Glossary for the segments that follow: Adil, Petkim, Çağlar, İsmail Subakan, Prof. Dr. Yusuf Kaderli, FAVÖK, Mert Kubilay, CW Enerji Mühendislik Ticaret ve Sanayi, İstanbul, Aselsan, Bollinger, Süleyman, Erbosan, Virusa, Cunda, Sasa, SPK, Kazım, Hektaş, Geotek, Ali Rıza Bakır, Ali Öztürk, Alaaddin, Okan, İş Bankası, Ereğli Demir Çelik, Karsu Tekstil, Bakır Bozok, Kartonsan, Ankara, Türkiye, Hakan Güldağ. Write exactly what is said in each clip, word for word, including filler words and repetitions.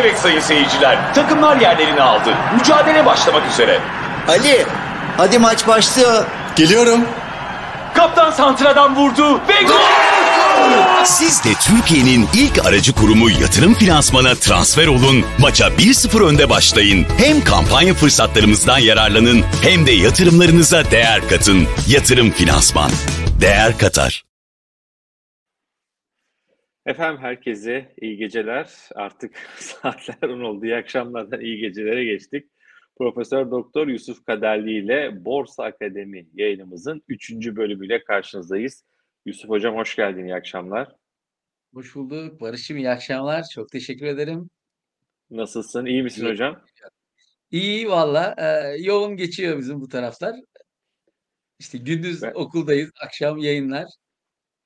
Evet sayın seyirciler, takımlar yerlerini aldı. Mücadele başlamak üzere. Ali, hadi maç başlıyor. Geliyorum. Kaptan santradan vurdu ve gol! Siz de Türkiye'nin ilk aracı kurumu Yatırım Finansman'a transfer olun. Maça bir sıfır önde başlayın. Hem kampanya fırsatlarımızdan yararlanın hem de yatırımlarınıza değer katın. Yatırım Finansman. Değer katar. Efendim herkese iyi geceler. Artık saatler on oldu. İyi akşamlardan iyi gecelere geçtik. Profesör Doktor Yusuf Kaderli ile Borsa Akademi yayınımızın üçüncü bölümüyle karşınızdayız. Yusuf Hocam hoş geldin. İyi akşamlar. Hoş bulduk. Barış'ım iyi akşamlar. Çok teşekkür ederim. Nasılsın? İyi misin iyi, hocam? İyi valla. Ee, yoğun geçiyor bizim bu taraflar. İşte gündüz ben... okuldayız. Akşam yayınlar.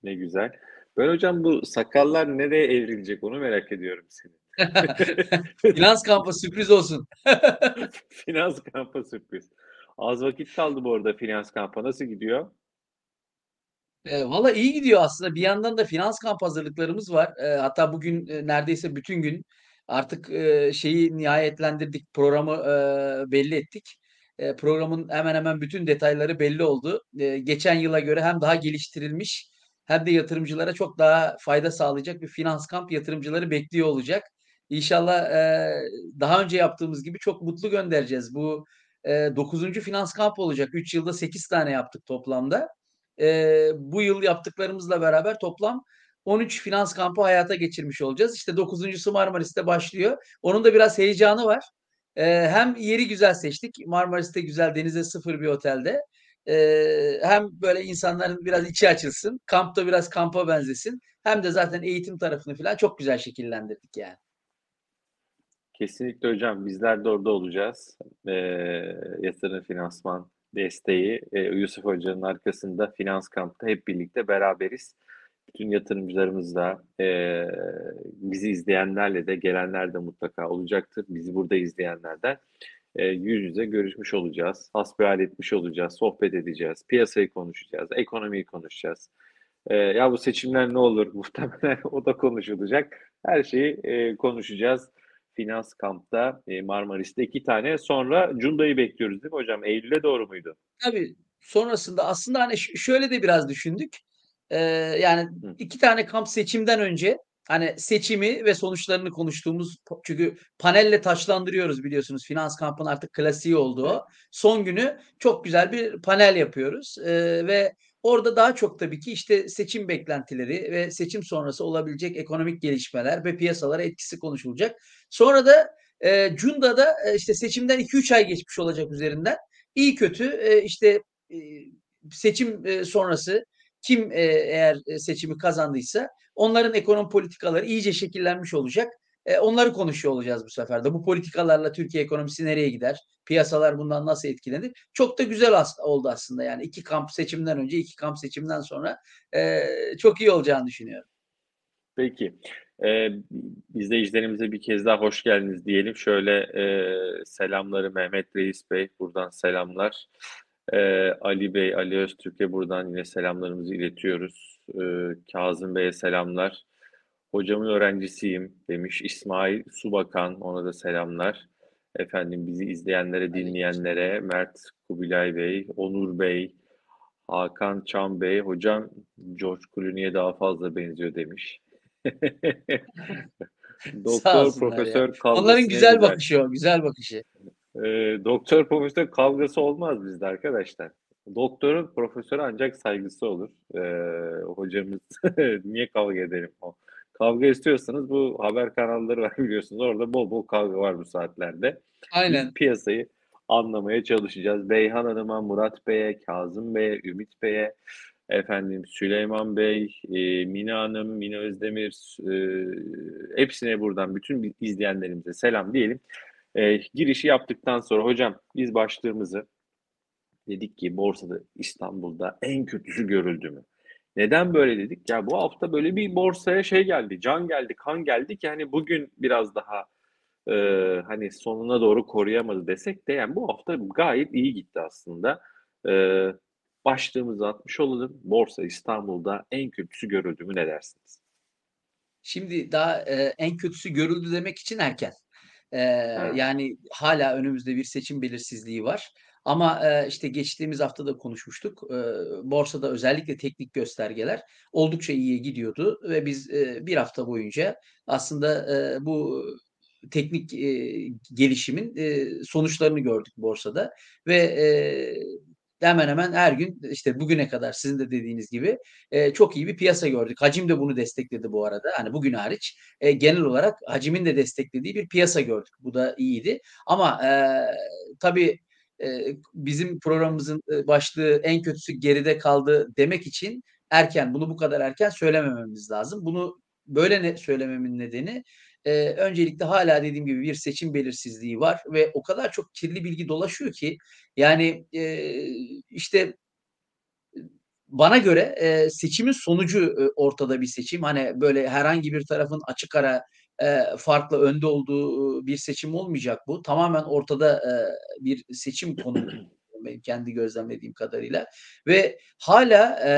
Ne güzel. Ben hocam bu sakallar nereye evrilecek onu merak ediyorum seni. Finans kampı sürpriz olsun. Finans kampı sürpriz. Az vakit kaldı bu arada finans kampı. Nasıl gidiyor? E, Valla iyi gidiyor aslında. Bir yandan da finans kamp hazırlıklarımız var. E, hatta bugün e, neredeyse bütün gün artık e, şeyi nihayetlendirdik. Programı e, belli ettik. E, programın hemen hemen bütün detayları belli oldu. E, geçen yıla göre hem daha geliştirilmiş hem de yatırımcılara çok daha fayda sağlayacak bir finans kamp yatırımcıları bekliyor olacak. İnşallah e, daha önce yaptığımız gibi çok mutlu göndereceğiz. Bu e, dokuzuncu finans kamp olacak. üç yılda sekiz tane yaptık toplamda. E, bu yıl yaptıklarımızla beraber toplam on üç finans kampı hayata geçirmiş olacağız. İşte dokuzuncusu Marmaris'te başlıyor. Onun da biraz heyecanı var. E, hem yeri güzel seçtik. Marmaris'te güzel denize sıfır bir otelde. Ee, hem böyle insanların biraz içi açılsın, kampta biraz kampa benzesin, hem de zaten eğitim tarafını falan çok güzel şekillendirdik yani. Kesinlikle hocam, bizler de orada olacağız. Ee, Yatırım Finansman desteği, ee, Yusuf Hoca'nın arkasında finans kampta hep birlikte beraberiz. Bütün yatırımcılarımızla, e, bizi izleyenlerle de, gelenler de mutlaka olacaktır. Bizi burada izleyenlerden yüz yüze görüşmüş olacağız, hasbihal etmiş olacağız, sohbet edeceğiz, piyasayı konuşacağız, ekonomiyi konuşacağız. E, ya bu seçimler ne olur muhtemelen o da konuşulacak. Her şeyi e, konuşacağız. Finans kampta e, Marmaris'te iki tane, sonra Cunda'yı bekliyoruz değil mi hocam? Eylül'e doğru muydu? Tabii sonrasında aslında hani şöyle de biraz düşündük. E, yani Hı. iki tane kamp seçimden önce. Hani seçimi ve sonuçlarını konuştuğumuz, çünkü panelle taçlandırıyoruz biliyorsunuz. Finans kampının artık klasiği oldu o. Son günü çok güzel bir panel yapıyoruz. Ee, ve orada daha çok tabii ki işte seçim beklentileri ve seçim sonrası olabilecek ekonomik gelişmeler ve piyasalara etkisi konuşulacak. Sonra da e, Cunda'da işte seçimden iki üç ay geçmiş olacak üzerinden. İyi kötü e, işte e, seçim e, sonrası kim e, eğer seçimi kazandıysa onların ekonomi politikaları iyice şekillenmiş olacak. E, onları konuşuyor olacağız bu sefer de. Bu politikalarla Türkiye ekonomisi nereye gider? Piyasalar bundan nasıl etkilenir? Çok da güzel as- oldu aslında. Yani iki kamp seçimden önce, iki kamp seçimden sonra e, çok iyi olacağını düşünüyorum. Peki. Ee, izleyicilerimize bir kez daha hoş geldiniz diyelim. Şöyle e, selamları Mehmet Reis Bey. Buradan selamlar. Ee, Ali Bey, Ali Öztürk'e buradan yine selamlarımızı iletiyoruz. Ee, Kazım Bey'e selamlar. Hocamın öğrencisiyim demiş. İsmail Subakan, ona da selamlar. Efendim bizi izleyenlere, dinleyenlere Mert Kubilay Bey, Onur Bey, Hakan Çam Bey. Hocam George Clooney'e daha fazla benziyor demiş. Doktor, profesör kavgası. Onların güzel bakışı o, güzel bakışı. E, doktor profesör kavgası olmaz bizde arkadaşlar. Doktorun profesörü ancak saygısı olur. E, hocamız niye kavga edelim? Kavga istiyorsanız bu haber kanalları var biliyorsunuz. Orada bol bol kavga var bu saatlerde. Aynen. Biz piyasayı anlamaya çalışacağız. Beyhan Hanım'a, Murat Bey'e, Kazım Bey'e, Ümit Bey'e, efendim Süleyman Bey, e, Mina Hanım, Mina Özdemir, e, hepsine buradan bütün izleyenlerimize selam diyelim. E, girişi yaptıktan sonra hocam biz başlığımızı dedik ki borsada İstanbul'da en kötüsü görüldü mü? Neden böyle dedik? Ya bu hafta böyle bir borsaya şey geldi, can geldi, kan geldi ki hani bugün biraz daha e, hani sonuna doğru koruyamadı desek de yani bu hafta gayet iyi gitti aslında. E, başlığımızı atmış olalım. Borsa İstanbul'da en kötüsü görüldü mü ne dersiniz? Şimdi daha e, en kötüsü görüldü demek için erken. E, evet. Yani hala önümüzde bir seçim belirsizliği var. Ama e, işte geçtiğimiz hafta da konuşmuştuk. E, borsada özellikle teknik göstergeler oldukça iyiye gidiyordu. Ve biz e, bir hafta boyunca aslında e, bu... teknik e, gelişimin e, sonuçlarını gördük borsada ve e, hemen hemen her gün işte bugüne kadar sizin de dediğiniz gibi e, çok iyi bir piyasa gördük. Hacim de bunu destekledi bu arada. Hani bugün hariç e, genel olarak hacimin de desteklediği bir piyasa gördük. Bu da iyiydi. Ama e, tabii e, bizim programımızın başlığı en kötüsü geride kaldı demek için erken, bunu bu kadar erken söylemememiz lazım. Bunu böyle ne, söylememin nedeni Ee, öncelikle hala dediğim gibi bir seçim belirsizliği var ve o kadar çok kirli bilgi dolaşıyor ki yani e, işte bana göre e, seçimin sonucu e, ortada bir seçim. Hani böyle herhangi bir tarafın açık ara e, farklı önde olduğu bir seçim olmayacak bu. Tamamen ortada e, bir seçim konumu benim kendi gözlemlediğim kadarıyla ve hala e,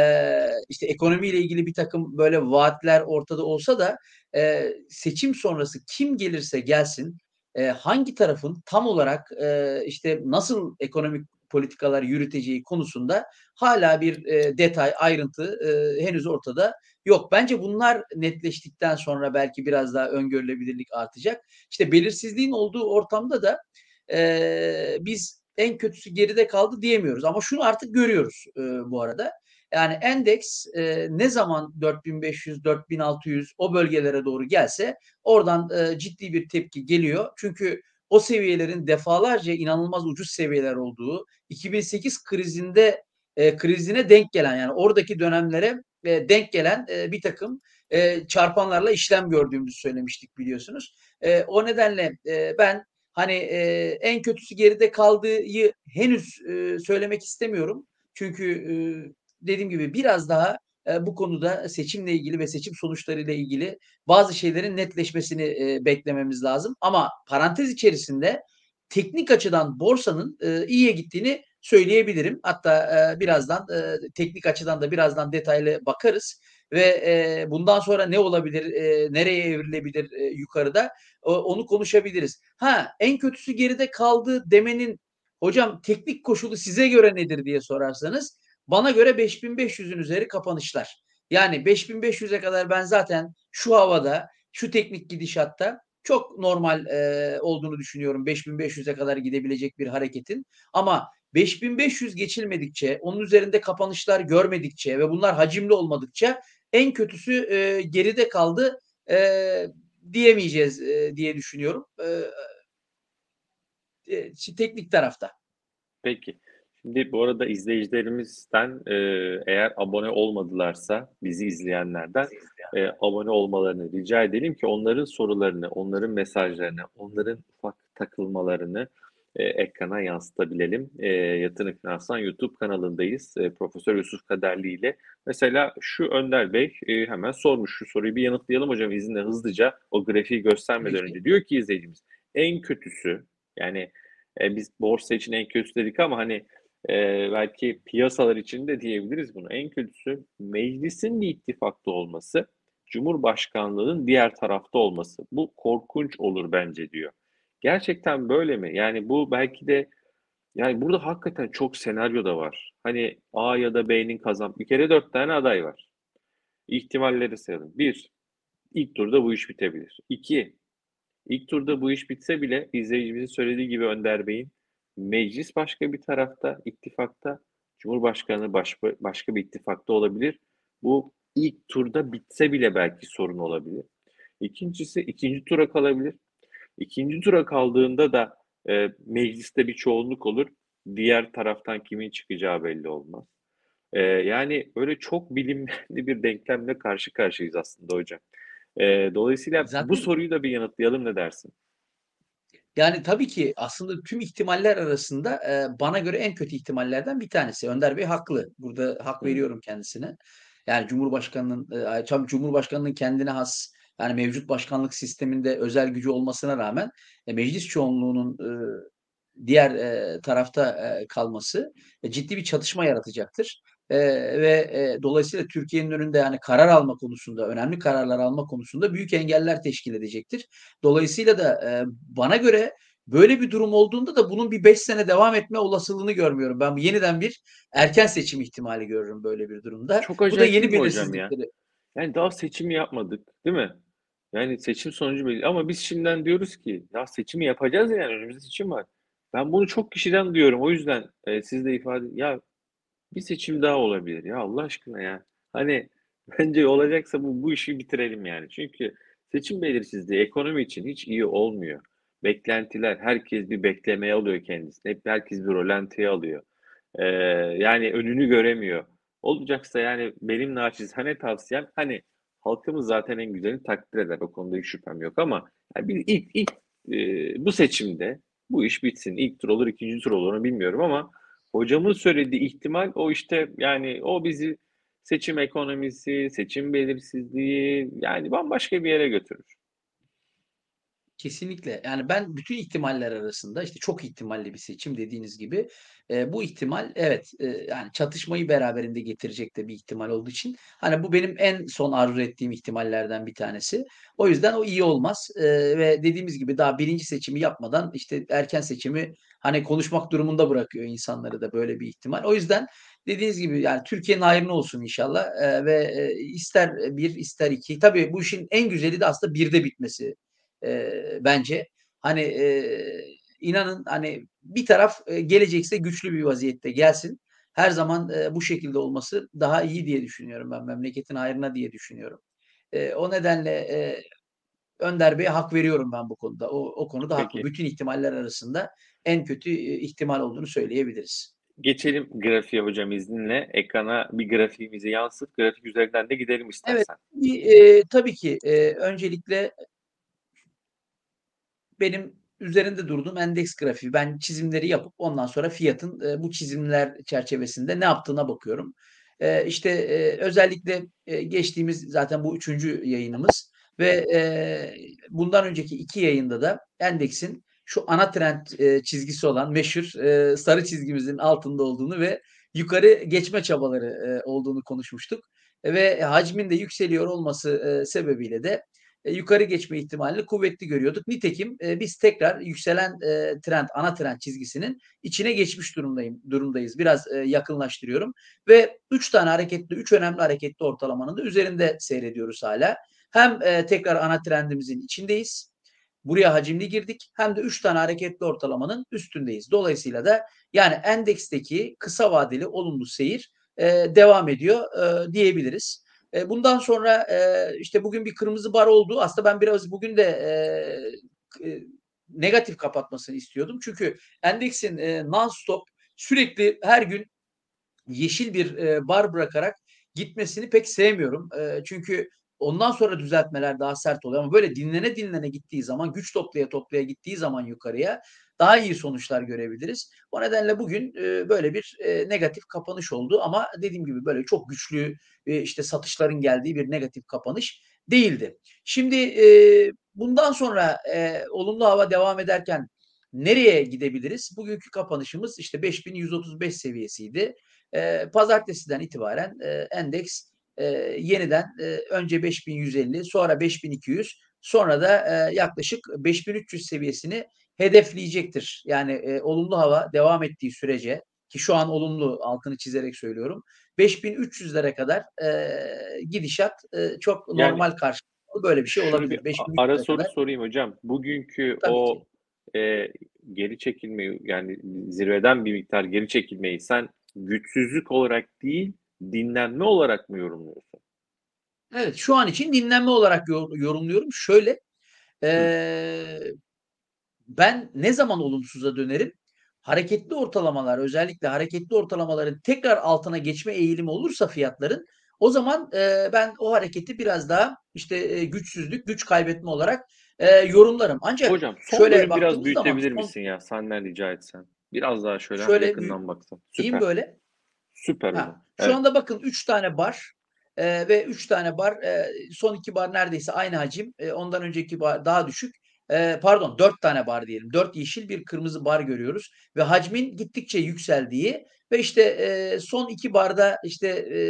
işte ekonomiyle ilgili bir takım böyle vaatler ortada olsa da e, seçim sonrası kim gelirse gelsin e, hangi tarafın tam olarak e, işte nasıl ekonomik politikalar yürüteceği konusunda hala bir e, detay, ayrıntı e, henüz ortada yok. Bence bunlar netleştikten sonra belki biraz daha öngörülebilirlik artacak. İşte belirsizliğin olduğu ortamda da e, biz en kötüsü geride kaldı diyemiyoruz. Ama şunu artık görüyoruz e, bu arada. Yani endeks e, ne zaman dört bin beş yüz, dört bin altı yüz o bölgelere doğru gelse oradan e, ciddi bir tepki geliyor. Çünkü o seviyelerin defalarca inanılmaz ucuz seviyeler olduğu, iki bin sekiz krizinde e, krizine denk gelen yani oradaki dönemlere e, denk gelen e, bir takım e, çarpanlarla işlem gördüğümüzü söylemiştik biliyorsunuz. E, o nedenle e, ben Hani e, en kötüsü geride kaldığıyı henüz e, söylemek istemiyorum. Çünkü e, dediğim gibi biraz daha e, bu konuda seçimle ilgili ve seçim sonuçlarıyla ilgili bazı şeylerin netleşmesini e, beklememiz lazım. Ama parantez içerisinde teknik açıdan borsanın e, iyiye gittiğini söyleyebilirim. Hatta e, birazdan e, teknik açıdan da birazdan detaylı bakarız. Ve e, bundan sonra ne olabilir, e, nereye evrilebilir e, yukarıda o, onu konuşabiliriz. Ha en kötüsü geride kaldı demenin hocam teknik koşulu size göre nedir diye sorarsanız bana göre beş bin beş yüzün üzeri kapanışlar. Yani beş bin beş yüze kadar ben zaten şu havada, şu teknik gidişatta çok normal e, olduğunu düşünüyorum beş bin beş yüze kadar gidebilecek bir hareketin. Ama beş bin beş yüz geçilmedikçe, onun üzerinde kapanışlar görmedikçe ve bunlar hacimli olmadıkça en kötüsü e, geride kaldı e, diyemeyeceğiz e, diye düşünüyorum. E, e, teknik tarafta. Peki. Şimdi bu arada izleyicilerimizden e, eğer abone olmadılarsa bizi izleyenlerden e, abone olmalarını rica edelim ki onların sorularını, onların mesajlarını, onların ufak takılmalarını e, ekrana yansıtabilelim. E, Yatırım Finansman YouTube kanalındayız. E, Profesör Yusuf Kaderli ile. Mesela şu Önder Bey e, hemen sormuş. Şu soruyu bir yanıtlayalım hocam izinle hızlıca. O grafiği göstermeden önce diyor ki izleyicimiz en kötüsü yani e, biz borsa için en kötüsü dedik ama hani e, belki piyasalar için de diyebiliriz bunu. En kötüsü meclisin bir ittifakta olması, Cumhurbaşkanlığının diğer tarafta olması. Bu korkunç olur bence diyor. Gerçekten böyle mi? Yani bu belki de yani burada hakikaten çok senaryo da var. Hani A ya da B'nin kazan. Bir kere dört tane aday var. İhtimalleri sayalım. Bir, ilk turda bu iş bitebilir. İki, ilk turda bu iş bitse bile izleyicimizin söylediği gibi Önder Bey'in meclis başka bir tarafta, ittifakta, Cumhurbaşkanı başka, başka bir ittifakta olabilir. Bu ilk turda bitse bile belki sorun olabilir. İkincisi ikinci tura kalabilir. İkinci tura kaldığında da e, mecliste bir çoğunluk olur. Diğer taraftan kimin çıkacağı belli olmaz. E, yani böyle çok bilinmezli bir denklemle karşı karşıyayız aslında hocam. E, dolayısıyla zaten bu soruyu da bir yanıtlayalım ne dersin? Yani tabii ki aslında tüm ihtimaller arasında e, bana göre en kötü ihtimallerden bir tanesi. Önder Bey haklı. Burada hak veriyorum kendisine. Yani Cumhurbaşkanı'nın, e, tam Cumhurbaşkanı'nın kendine has... Yani mevcut başkanlık sisteminde özel gücü olmasına rağmen e, meclis çoğunluğunun e, diğer e, tarafta e, kalması e, ciddi bir çatışma yaratacaktır. e, ve e, dolayısıyla Türkiye'nin önünde yani karar alma konusunda, önemli kararlar alma konusunda büyük engeller teşkil edecektir. Dolayısıyla da e, bana göre böyle bir durum olduğunda da bunun bir beş sene devam etme olasılığını görmüyorum. Ben yeniden bir erken seçim ihtimali görürüm böyle bir durumda. Çok acayip. Bu da yeni belirsizlikleri. Ya. Yani daha seçimi yapmadık, değil mi? Yani seçim sonucu belli ama biz şimdiden diyoruz ki ya seçimi yapacağız, yani önümüzde seçim var. Ben bunu çok kişiden diyorum. O yüzden e, siz de ifade ya bir seçim daha olabilir. Ya Allah aşkına ya. Hani bence olacaksa bu bu işi bitirelim yani. Çünkü seçim belirsizliği ekonomi için hiç iyi olmuyor. Beklentiler, herkes bir beklemeye alıyor kendisini. Hep herkes bir rolantiye alıyor. Ee, yani önünü göremiyor. Olacaksa yani benim naçizane tavsiyem, hani halkımız zaten en güzelini takdir eder. O konuda hiç şüphem yok ama yani bir ilk ilk e, bu seçimde bu iş bitsin. İlk tur olur, ikinci tur olur, onu bilmiyorum ama hocamın söylediği ihtimal o işte, yani o bizi seçim ekonomisi, seçim belirsizliği yani bambaşka bir yere götürür. Kesinlikle. Yani ben bütün ihtimaller arasında işte çok ihtimalli bir seçim dediğiniz gibi e, bu ihtimal evet e, yani çatışmayı beraberinde getirecek de bir ihtimal olduğu için hani bu benim en son arzu ettiğim ihtimallerden bir tanesi. O yüzden o iyi olmaz e, ve dediğimiz gibi daha birinci seçimi yapmadan işte erken seçimi hani konuşmak durumunda bırakıyor insanları da böyle bir ihtimal. O yüzden dediğiniz gibi yani Türkiye'nin hayrına olsun inşallah e, ve e, ister bir ister iki. Tabii bu işin en güzeli de aslında birde bitmesi. E, bence hani e, inanın hani bir taraf e, gelecekse güçlü bir vaziyette gelsin. Her zaman e, bu şekilde olması daha iyi diye düşünüyorum ben. Memleketin hayrına diye düşünüyorum. E, o nedenle e, Önder Bey'e hak veriyorum ben bu konuda. O, o konuda Peki. haklı. Bütün ihtimaller arasında en kötü ihtimal olduğunu söyleyebiliriz. Geçelim grafiğe hocam izninle. Ekrana bir grafiğimizi yansıt. Grafik üzerinden de gidelim istersen. Evet. E, tabii ki. E, öncelikle benim üzerinde durduğum endeks grafiği. Ben çizimleri yapıp ondan sonra fiyatın e, bu çizimler çerçevesinde ne yaptığına bakıyorum. E, işte e, özellikle e, geçtiğimiz zaten bu üçüncü yayınımız ve e, bundan önceki iki yayında da endeksin şu ana trend e, çizgisi olan meşhur e, sarı çizgimizin altında olduğunu ve yukarı geçme çabaları e, olduğunu konuşmuştuk. Ve hacmin de yükseliyor olması e, sebebiyle de yukarı geçme ihtimalini kuvvetli görüyorduk. Nitekim e, biz tekrar yükselen e, trend, ana trend çizgisinin içine geçmiş durumdayım, durumdayız. Biraz e, yakınlaştırıyorum. Ve üç tane hareketli, üç önemli hareketli ortalamanın da üzerinde seyrediyoruz hala. Hem e, tekrar ana trendimizin içindeyiz. Buraya hacimli girdik. Hem de üç tane hareketli ortalamanın üstündeyiz. Dolayısıyla da yani endeksteki kısa vadeli olumlu seyir e, devam ediyor e, diyebiliriz. Bundan sonra işte bugün bir kırmızı bar oldu. Aslında ben biraz bugün de negatif kapatmasını istiyordum. Çünkü endeksin non-stop sürekli her gün yeşil bir bar bırakarak gitmesini pek sevmiyorum. Çünkü ondan sonra düzeltmeler daha sert oluyor. Ama böyle dinlene dinlene gittiği zaman, güç toplaya toplaya gittiği zaman yukarıya daha iyi sonuçlar görebiliriz. O nedenle bugün böyle bir negatif kapanış oldu. Ama dediğim gibi böyle çok güçlü işte satışların geldiği bir negatif kapanış değildi. Şimdi bundan sonra olumlu hava devam ederken nereye gidebiliriz? Bugünkü kapanışımız işte beş bin yüz otuz beş seviyesiydi. Pazartesiden itibaren endeks Ee, yeniden e, önce beş bin yüz elli, sonra beş bin iki yüz, sonra da e, yaklaşık beş bin üç yüz seviyesini hedefleyecektir. Yani e, olumlu hava devam ettiği sürece, ki şu an olumlu, altını çizerek söylüyorum, beş bin üç yüzlere kadar e, gidişat e, çok yani, normal karşılıklı, böyle bir şey olabilir. Bir ara soru kadar. Sorayım hocam. Bugünkü Tabii o e, geri çekilmeyi, yani zirveden bir miktar geri çekilmeyi sen güçsüzlük olarak değil, dinlenme olarak mı yorumluyorsun? Evet, şu an için dinlenme olarak yorumluyorum. Şöyle, ee, ben ne zaman olumsuza dönerim? Hareketli ortalamalar, özellikle hareketli ortalamaların tekrar altına geçme eğilimi olursa fiyatların, o zaman e, ben o hareketi biraz daha işte e, güçsüzlük, güç kaybetme olarak e, yorumlarım. Ancak hocam, şöyle biraz büyütebilir zaman, misin ya? Senden rica etsen. Biraz daha şöyle, şöyle yakından baksan. Süper. Böyle. Süper. Ha, şu evet. anda bakın üç tane bar e, ve üç tane bar e, son iki bar neredeyse aynı hacim. E, ondan önceki bar daha düşük. e, pardon dört tane bar diyelim. Dört yeşil bir kırmızı bar görüyoruz ve hacmin gittikçe yükseldiği ve işte e, son iki barda işte e,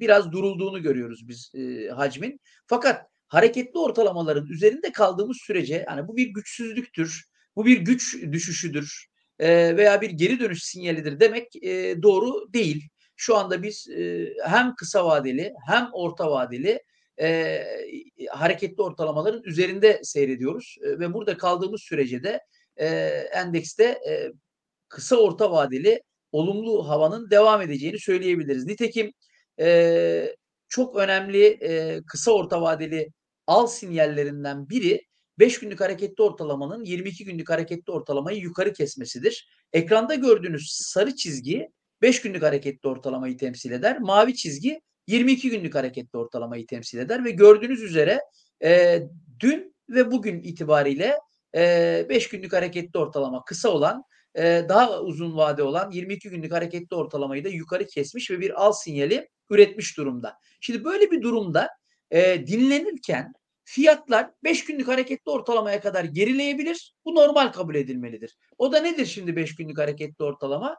biraz durulduğunu görüyoruz biz e, hacmin. Fakat hareketli ortalamaların üzerinde kaldığımız sürece hani bu bir güçsüzlüktür, bu bir güç düşüşüdür e, veya bir geri dönüş sinyalidir demek e, doğru değil. Şu anda biz e, hem kısa vadeli hem orta vadeli e, hareketli ortalamaların üzerinde seyrediyoruz e, ve burada kaldığımız sürece de e, endekste e, kısa orta vadeli olumlu havanın devam edeceğini söyleyebiliriz. Nitekim e, çok önemli e, kısa orta vadeli al sinyallerinden biri beş günlük hareketli ortalamanın yirmi iki günlük hareketli ortalamayı yukarı kesmesidir. Ekranda gördüğünüz sarı çizgi beş günlük hareketli ortalamayı temsil eder. Mavi çizgi yirmi iki günlük hareketli ortalamayı temsil eder ve gördüğünüz üzere e, dün ve bugün itibariyle e, beş günlük hareketli ortalama kısa olan, e, daha uzun vade olan yirmi iki günlük hareketli ortalamayı da yukarı kesmiş ve bir al sinyali üretmiş durumda. Şimdi böyle bir durumda e, dinlenirken fiyatlar beş günlük hareketli ortalamaya kadar gerileyebilir. Bu normal kabul edilmelidir. O da nedir şimdi beş günlük hareketli ortalama?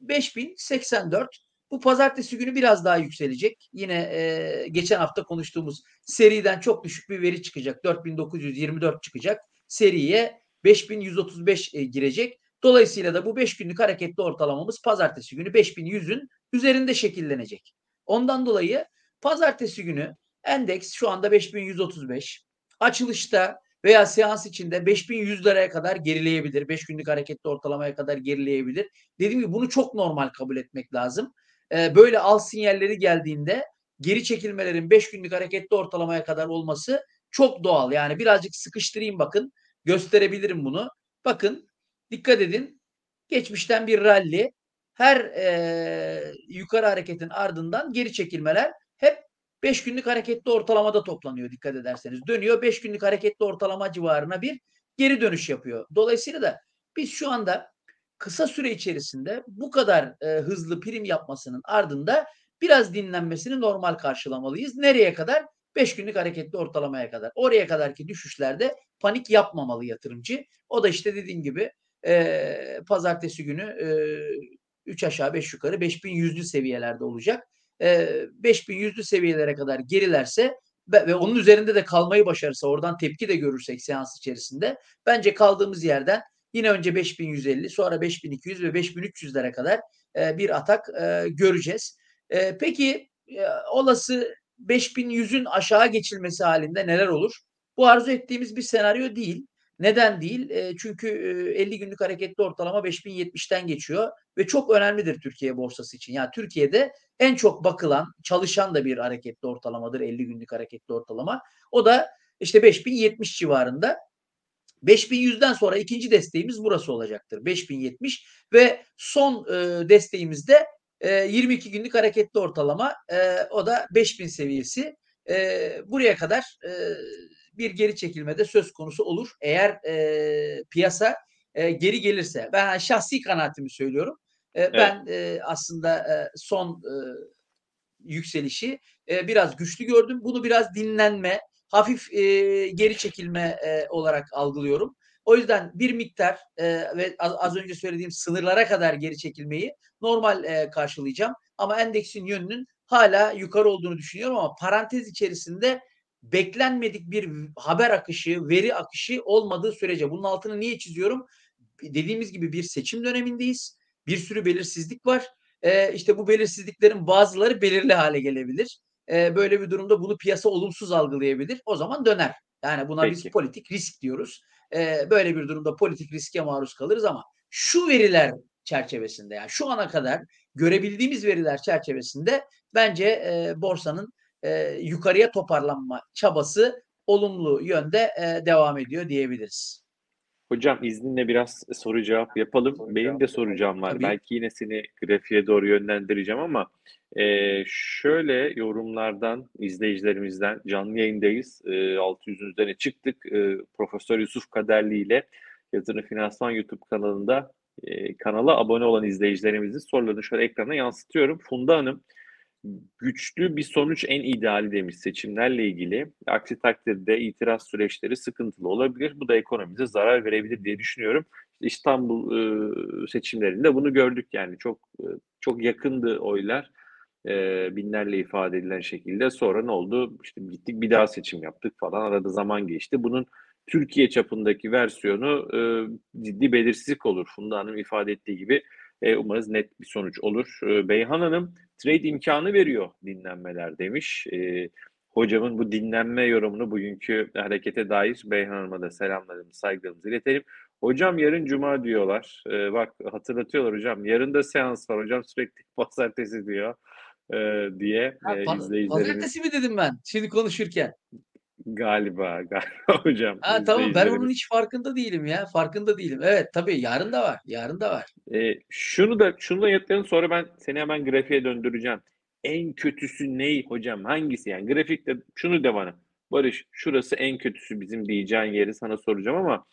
beş bin seksen dört. Bu pazartesi günü biraz daha yükselecek. Yine e, geçen hafta konuştuğumuz seriden çok düşük bir veri çıkacak. dört bin dokuz yüz yirmi dört çıkacak. Seriye beş bin yüz otuz beş e, girecek. Dolayısıyla da bu beş günlük hareketli ortalamamız pazartesi günü beş bin yüzün üzerinde şekillenecek. Ondan dolayı pazartesi günü endeks şu anda beş bin yüz otuz beş. Açılışta veya seans içinde beş bin yüz liraya kadar gerileyebilir. beş günlük hareketli ortalamaya kadar gerileyebilir. Dediğim gibi bunu çok normal kabul etmek lazım. Ee, böyle al sinyalleri geldiğinde geri çekilmelerin beş günlük hareketli ortalamaya kadar olması çok doğal. Yani birazcık sıkıştırayım bakın. Gösterebilirim bunu. Bakın dikkat edin. Geçmişten bir ralli. Her e, yukarı hareketin ardından geri çekilmeler hep beş günlük hareketli ortalamada toplanıyor dikkat ederseniz. Dönüyor beş günlük hareketli ortalama civarına bir geri dönüş yapıyor. Dolayısıyla da biz şu anda kısa süre içerisinde bu kadar e, hızlı prim yapmasının ardında biraz dinlenmesini normal karşılamalıyız. Nereye kadar? beş günlük hareketli ortalamaya kadar. Oraya kadarki düşüşlerde panik yapmamalı yatırımcı. O da işte dediğim gibi e, pazartesi günü e, üç aşağı beş yukarı beş bin yüzlü seviyelerde olacak. beş bin yüzlü seviyelere kadar gerilerse ve onun üzerinde de kalmayı başarırsa, oradan tepki de görürsek seans içerisinde, bence kaldığımız yerden yine önce beş bin yüz elli, sonra beş bin iki yüz ve beş bin üç yüzlere kadar bir atak göreceğiz. Peki olası beş bin yüzün aşağı geçilmesi halinde neler olur? Bu arzu ettiğimiz bir senaryo değil. Neden değil? Çünkü elli günlük hareketli ortalama beş bin yetmişten geçiyor ve çok önemlidir Türkiye borsası için. Yani Türkiye'de en çok bakılan, çalışan da bir hareketli ortalamadır elli günlük hareketli ortalama. O da işte beş bin yetmiş civarında. beş bin yüzden sonra ikinci desteğimiz burası olacaktır. beş bin yetmiş ve son desteğimiz de yirmi iki günlük hareketli ortalama. O da beş bin seviyesi. Buraya kadar bir geri çekilme de söz konusu olur. Eğer e, piyasa e, geri gelirse. Ben şahsi kanaatimi söylüyorum. E, evet. Ben e, aslında e, son e, yükselişi e, biraz güçlü gördüm. Bunu biraz dinlenme, hafif e, geri çekilme e, olarak algılıyorum. O yüzden bir miktar e, ve az, az önce söylediğim sınırlara kadar geri çekilmeyi normal e, karşılayacağım. Ama endeksin yönünün hala yukarı olduğunu düşünüyorum ama parantez içerisinde beklenmedik bir haber akışı, veri akışı olmadığı sürece. Bunun altını niye çiziyorum? Dediğimiz gibi bir seçim dönemindeyiz. Bir sürü belirsizlik var. Ee, işte bu belirsizliklerin bazıları belirli hale gelebilir. Ee, böyle bir durumda bunu piyasa olumsuz algılayabilir. O zaman döner. Yani buna Peki. biz politik risk diyoruz. Ee, böyle bir durumda politik riske maruz kalırız ama şu veriler çerçevesinde, yani şu ana kadar görebildiğimiz veriler çerçevesinde bence e, borsanın E, yukarıya toparlanma çabası olumlu yönde e, devam ediyor diyebiliriz. Hocam izninle biraz soru cevap yapalım. Soru Benim cevap de soracağım var. Tabii. Belki yine seni grafiğe doğru yönlendireceğim ama e, şöyle yorumlardan, izleyicilerimizden, canlı yayındayız. E, altı yüzün üzerine çıktık. E, Profesör Yusuf Kaderli ile Yatırım Finansman YouTube kanalında e, kanala abone olan izleyicilerimizin sorularını şöyle ekrana yansıtıyorum. Funda Hanım güçlü bir sonuç en ideali demiş seçimlerle ilgili. Aksi takdirde itiraz süreçleri sıkıntılı olabilir. Bu da ekonomimize zarar verebilir diye düşünüyorum. İstanbul seçimlerinde bunu gördük yani. Çok çok yakındı oylar. Binlerle ifade edilen şekilde. Sonra ne oldu? İşte gittik bir daha seçim yaptık falan. Arada zaman geçti. Bunun Türkiye çapındaki versiyonu ciddi belirsizlik olur. Funda Hanım ifade ettiği gibi. Umarız net bir sonuç olur. Beyhan Hanım trade imkanı veriyor dinlenmeler demiş. E, hocamın bu dinlenme yorumunu bugünkü harekete dair Beyhan Hanım'a da selamlarımı, saygılarımızı iletelim. Hocam yarın cuma diyorlar. E, bak hatırlatıyorlar hocam. Yarın da seans var hocam sürekli pazartesi diyor e, diye e, izleyicilerimiz. Pazartesi mi dedim ben şimdi konuşurken? Galiba galiba hocam. Ha, tamam ben onun hiç farkında değilim ya. Farkında değilim. Evet tabii yarın da var. Yarın da var. E, şunu da şunu da yatırın sonra ben seni hemen grafiğe döndüreceğim. En kötüsü ne hocam? Hangisi yani? Grafikte şunu de bana. Barış şurası en kötüsü bizim diyeceğin yeri sana soracağım ama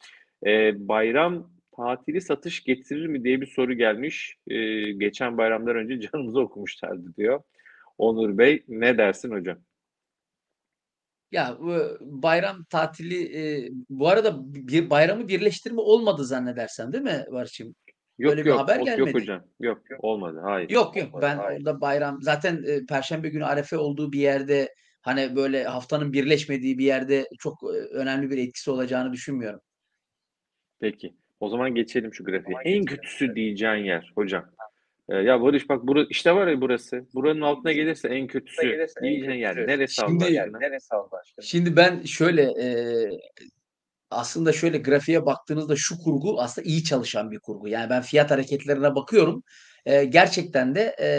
e, bayram tatili satış getirir mi diye bir soru gelmiş. E, geçen bayramdan önce canımızı okumuşlardı diyor. Onur Bey ne dersin hocam? Ya bayram tatili e, bu arada bir bayramı birleştirme olmadı zannedersem değil mi Barış'ım? Yok Böyle yok, bir haber gelmedi. Yok hocam. Yok olmadı. Hayır. Yok yok olmadı, ben hayır. Orada bayram zaten e, Perşembe günü Arefe olduğu bir yerde hani böyle haftanın birleşmediği bir yerde çok e, önemli bir etkisi olacağını düşünmüyorum. Peki. O zaman geçelim şu grafiğe. En kötüsü diyeceğin yer hocam. Ya Barış bak burası, işte var ya burası. Buranın altına gelirse en kötüsü. Gelirse en kötüsü. Yani neresi aldı? Neresi aldı? Şimdi ben şöyle e, aslında şöyle grafiğe baktığınızda şu kurgu aslında iyi çalışan bir kurgu. Yani ben fiyat hareketlerine bakıyorum. E, gerçekten de e,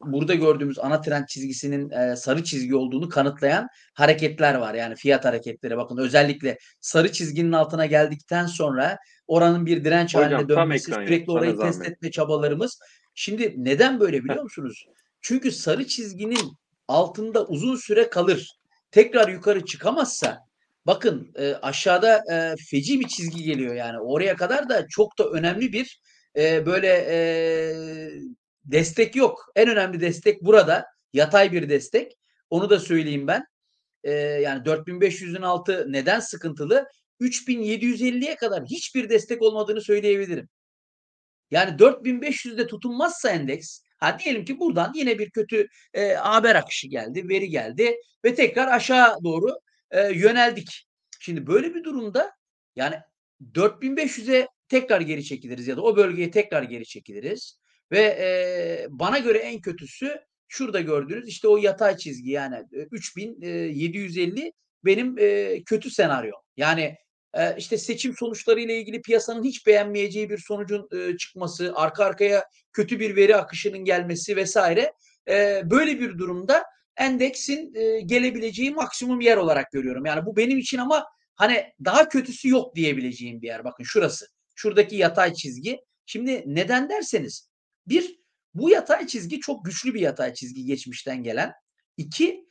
burada gördüğümüz ana trend çizgisinin e, sarı çizgi olduğunu kanıtlayan hareketler var. Yani fiyat hareketleri bakın özellikle sarı çizginin altına geldikten sonra oranın bir direnç hocam, haline dönmesi sürekli orayı test zahmet. etme çabalarımız. Şimdi neden böyle biliyor musunuz? Çünkü sarı çizginin altında uzun süre kalır. Tekrar yukarı çıkamazsa bakın e, aşağıda e, feci bir çizgi geliyor yani. Oraya kadar da çok da önemli bir e, böyle e, destek yok. En önemli destek burada. Yatay bir destek. Onu da söyleyeyim ben. E, yani dört bin beş yüzün altı neden sıkıntılı? üç bin yedi yüz elliye kadar hiçbir destek olmadığını söyleyebilirim. Yani dört bin beş yüzde tutunmazsa endeks, ha diyelim ki buradan yine bir kötü e, haber akışı geldi, veri geldi ve tekrar aşağı doğru e, yöneldik. Şimdi böyle bir durumda yani dört bin beş yüze tekrar geri çekiliriz ya da o bölgeye tekrar geri çekiliriz ve e, bana göre en kötüsü şurada gördüğünüz işte o yatay çizgi yani üç bin yedi yüz elli benim e, kötü senaryo. Yani İşte seçim sonuçları ile ilgili piyasanın hiç beğenmeyeceği bir sonucun çıkması, arka arkaya kötü bir veri akışının gelmesi vesaire böyle bir durumda endeksin gelebileceği maksimum yer olarak görüyorum. Yani bu benim için ama hani daha kötüsü yok diyebileceğim bir yer. Bakın şurası, şuradaki yatay çizgi. Şimdi neden derseniz bir, bu yatay çizgi çok güçlü bir yatay çizgi geçmişten gelen. İki,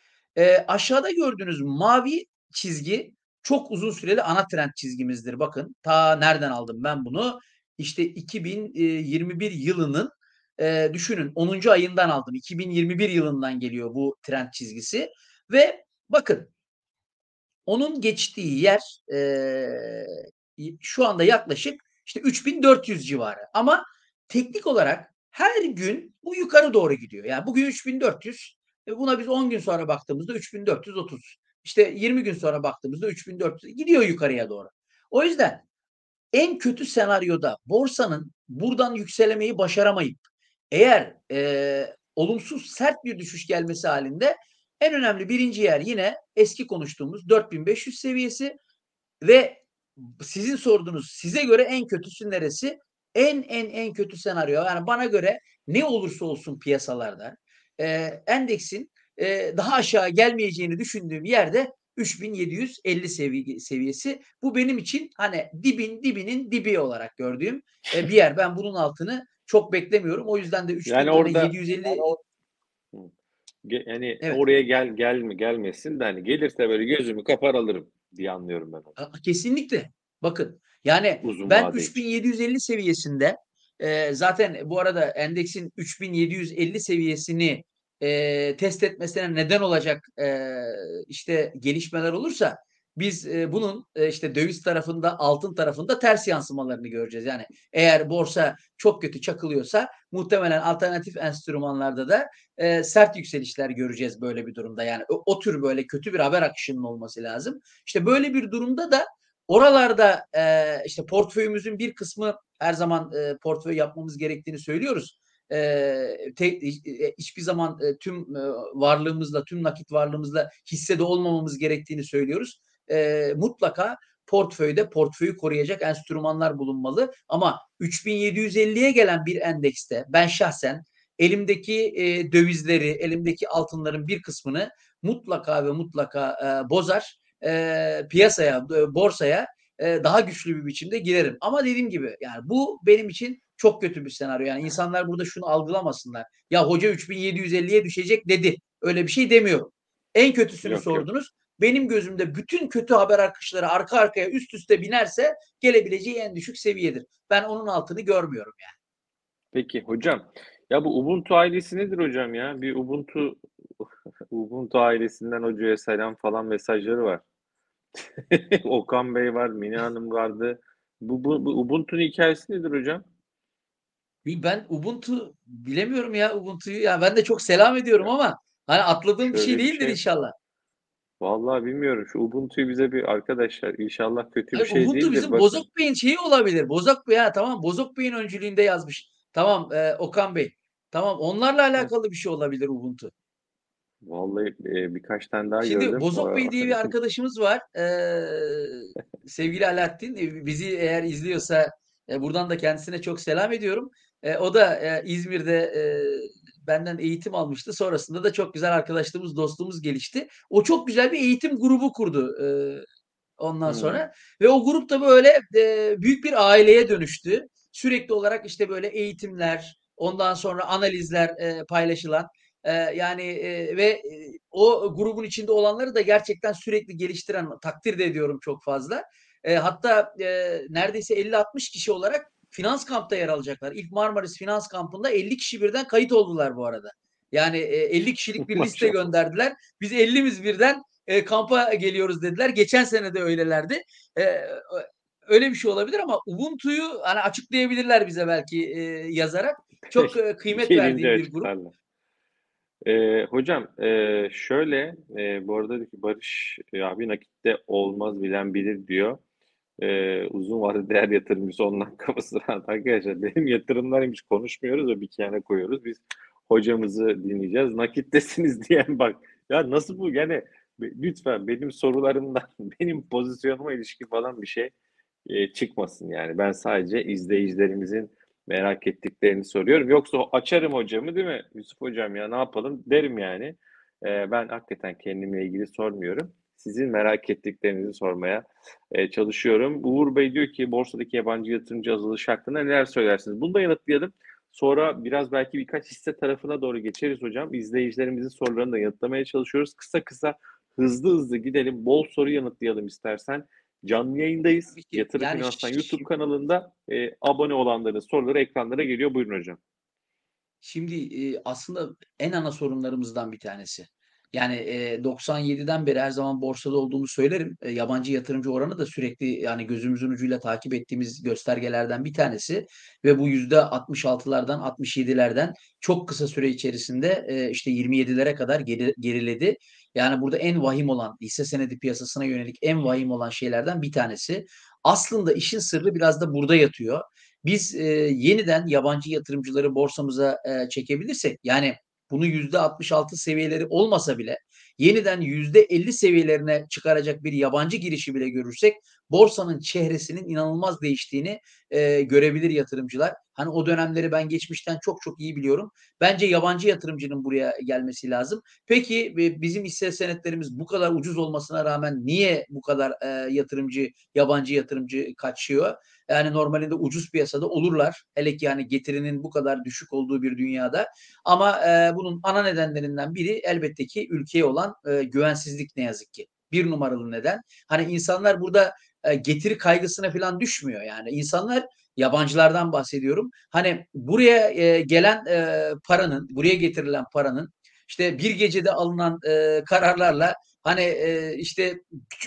aşağıda gördüğünüz mavi çizgi. Çok uzun süreli ana trend çizgimizdir. Bakın ta nereden aldım ben bunu? İşte iki bin yirmi bir yılının e, düşünün onuncu ayından aldım. iki bin yirmi bir yılından geliyor bu trend çizgisi. Ve bakın onun geçtiği yer e, şu anda yaklaşık işte üç bin dört yüz civarı. Ama teknik olarak her gün bu yukarı doğru gidiyor. Yani bugün üç bin dört yüz. Buna biz on gün sonra baktığımızda üç bin dört yüz otuz. İşte yirmi gün sonra baktığımızda üç bin dört yüz gidiyor yukarıya doğru. O yüzden en kötü senaryoda borsanın buradan yükselemeyi başaramayıp eğer e, olumsuz sert bir düşüş gelmesi halinde en önemli birinci yer yine eski konuştuğumuz dört bin beş yüz seviyesi ve sizin sorduğunuz size göre en kötüsü neresi? En en en kötü senaryo. Yani bana göre ne olursa olsun piyasalarda e, endeksin daha aşağı gelmeyeceğini düşündüğüm yerde üç bin yedi yüz elli sevi- seviyesi. Bu benim için hani dibin dibinin dibi olarak gördüğüm bir yer. Ben bunun altını çok beklemiyorum. O yüzden de üç bin yedi yüz elli yani, or- yani evet. Oraya gel gel mi gelmesin de hani gelirse böyle gözümü kapar alırım diye anlıyorum ben onu. Kesinlikle. Bakın yani uzun ben vadeli. üç bin yedi yüz elli seviyesinde e, zaten bu arada endeksin üç bin yedi yüz elli seviyesini e, test etmesine neden olacak e, işte gelişmeler olursa biz e, bunun e, işte döviz tarafında, altın tarafında ters yansımalarını göreceğiz. Yani eğer borsa çok kötü çakılıyorsa muhtemelen alternatif enstrümanlarda da e, sert yükselişler göreceğiz böyle bir durumda. Yani o, o tür böyle kötü bir haber akışının olması lazım. İşte böyle bir durumda da oralarda e, işte portföyümüzün bir kısmı, her zaman e, portföy yapmamız gerektiğini söylüyoruz. E, te, e, hiçbir zaman e, tüm e, varlığımızla, tüm nakit varlığımızla hissede olmamamız gerektiğini söylüyoruz. E, mutlaka portföyde portföyü koruyacak enstrümanlar bulunmalı. Ama üç bin yedi yüz elliye gelen bir endekste ben şahsen elimdeki e, dövizleri, elimdeki altınların bir kısmını mutlaka ve mutlaka e, bozar. E, piyasaya, e, borsaya e, daha güçlü bir biçimde girerim. Ama dediğim gibi yani bu benim için çok kötü bir senaryo. Yani insanlar burada şunu algılamasınlar. Ya hoca üç bin yedi yüz elliye düşecek dedi. Öyle bir şey demiyorum. En kötüsünü yok, sordunuz. Yok. Benim gözümde bütün kötü haber akışları arka arkaya üst üste binerse gelebileceği en düşük seviyedir. Ben onun altını görmüyorum yani. Peki hocam. Ya bu Ubuntu ailesi nedir hocam ya? Bir Ubuntu Ubuntu ailesinden hocaya selam falan mesajları var. Okan Bey var, Mina Hanım vardı. Bu, bu, bu Ubuntu'nun hikayesi nedir hocam? Ben Ubuntu bilemiyorum ya Ubuntu'yu. Yani ben de çok selam ediyorum ama hani atladığım şöyle bir şey değildir şey. İnşallah. Vallahi bilmiyorum. Şu Ubuntu'yu bize bir arkadaşlar inşallah kötü yani bir şey Ubuntu değildir. Ubuntu bizim bakın. Bozok Bey'in şeyi olabilir. Bozok Bey ha tamam. Bozok Bey'in öncülüğünde yazmış. Tamam e, Okan Bey. Tamam onlarla alakalı evet. Bir şey olabilir Ubuntu. Vallahi e, birkaç tane daha şimdi, gördüm. Şimdi Bozok Bey diye bir arkadaşımız var. Ee, sevgili Alaaddin bizi eğer izliyorsa e, buradan da kendisine çok selam ediyorum. E, o da e, İzmir'de e, benden eğitim almıştı. Sonrasında da çok güzel arkadaşlığımız, dostluğumuz gelişti. O çok güzel bir eğitim grubu kurdu e, ondan hmm. sonra. Ve o grup da böyle e, büyük bir aileye dönüştü. Sürekli olarak işte böyle eğitimler, ondan sonra analizler e, paylaşılan. E, yani e, ve e, o grubun içinde olanları da gerçekten sürekli geliştiren, takdir de ediyorum çok fazla. E, hatta e, neredeyse elli altmış kişi olarak Finans kampta yer alacaklar. İlk Marmaris Finans kampında elli kişi birden kayıt oldular bu arada. Yani elli kişilik bir liste gönderdiler. Biz ellimiz birden kampa geliyoruz dediler. Geçen sene de öylelerdi. Öyle bir şey olabilir ama Ubuntu'yu hani açıklayabilirler bize belki yazarak. Çok kıymet verdiğim bir grup. Ee, hocam e, şöyle e, bu arada Barış abi nakitte olmaz bilen bilir diyor. Ee, uzun vadeli değer yatırımcısı ondan kafasına arkadaşlar benim yatırımlarımız konuşmuyoruz da bir kenara koyuyoruz biz hocamızı dinleyeceğiz nakittesiniz diyen bak ya nasıl bu yani lütfen benim sorularımdan benim pozisyonuma ilişkin falan bir şey e, çıkmasın yani ben sadece izleyicilerimizin merak ettiklerini soruyorum yoksa açarım hocamı değil mi Yusuf hocam ya ne yapalım derim yani e, ben hakikaten kendimle ilgili sormuyorum. Sizin merak ettiklerinizi sormaya e, çalışıyorum. Uğur Bey diyor ki borsadaki yabancı yatırımcı azalışı hakkında neler söylersiniz? Bunu da yanıtlayalım. Sonra biraz belki birkaç hisse tarafına doğru geçeriz hocam. İzleyicilerimizin sorularını da yanıtlamaya çalışıyoruz. Kısa kısa hızlı hızlı gidelim. Bol soru yanıtlayalım istersen. Canlı yayındayız. Yatırım yani Finansman YouTube kanalında e, abone olanların soruları ekranlara geliyor. Buyurun hocam. Şimdi e, aslında en ana sorunlarımızdan bir tanesi. Yani doksan yediden beri her zaman borsada olduğumu söylerim. Yabancı yatırımcı oranı da sürekli yani gözümüzün ucuyla takip ettiğimiz göstergelerden bir tanesi. Ve bu yüzde altmış altılardan altmış yedilerden çok kısa süre içerisinde işte yirmi yedilere kadar geriledi. Yani burada en vahim olan hisse senedi piyasasına yönelik en vahim olan şeylerden bir tanesi. Aslında işin sırrı biraz da burada yatıyor. Biz yeniden yabancı yatırımcıları borsamıza çekebilirsek yani... Bunu yüzde altmış altı seviyeleri olmasa bile yeniden yüzde elli seviyelerine çıkaracak bir yabancı girişi bile görürsek borsanın çehresinin inanılmaz değiştiğini e, görebilir yatırımcılar. Hani o dönemleri ben geçmişten çok çok iyi biliyorum. Bence yabancı yatırımcının buraya gelmesi lazım. Peki e, bizim hisse senetlerimiz bu kadar ucuz olmasına rağmen niye bu kadar e, yatırımcı, yabancı yatırımcı kaçıyor? Yani normalinde ucuz piyasada olurlar. Hele ki yani getirinin bu kadar düşük olduğu bir dünyada. Ama e, bunun ana nedenlerinden biri elbette ki ülkeye olan e, güvensizlik ne yazık ki. Bir numaralı neden. Hani insanlar burada e, getiri kaygısına falan düşmüyor. Yani insanlar yabancılardan bahsediyorum. Hani buraya e, gelen e, paranın, buraya getirilen paranın işte bir gecede alınan e, kararlarla hani e, işte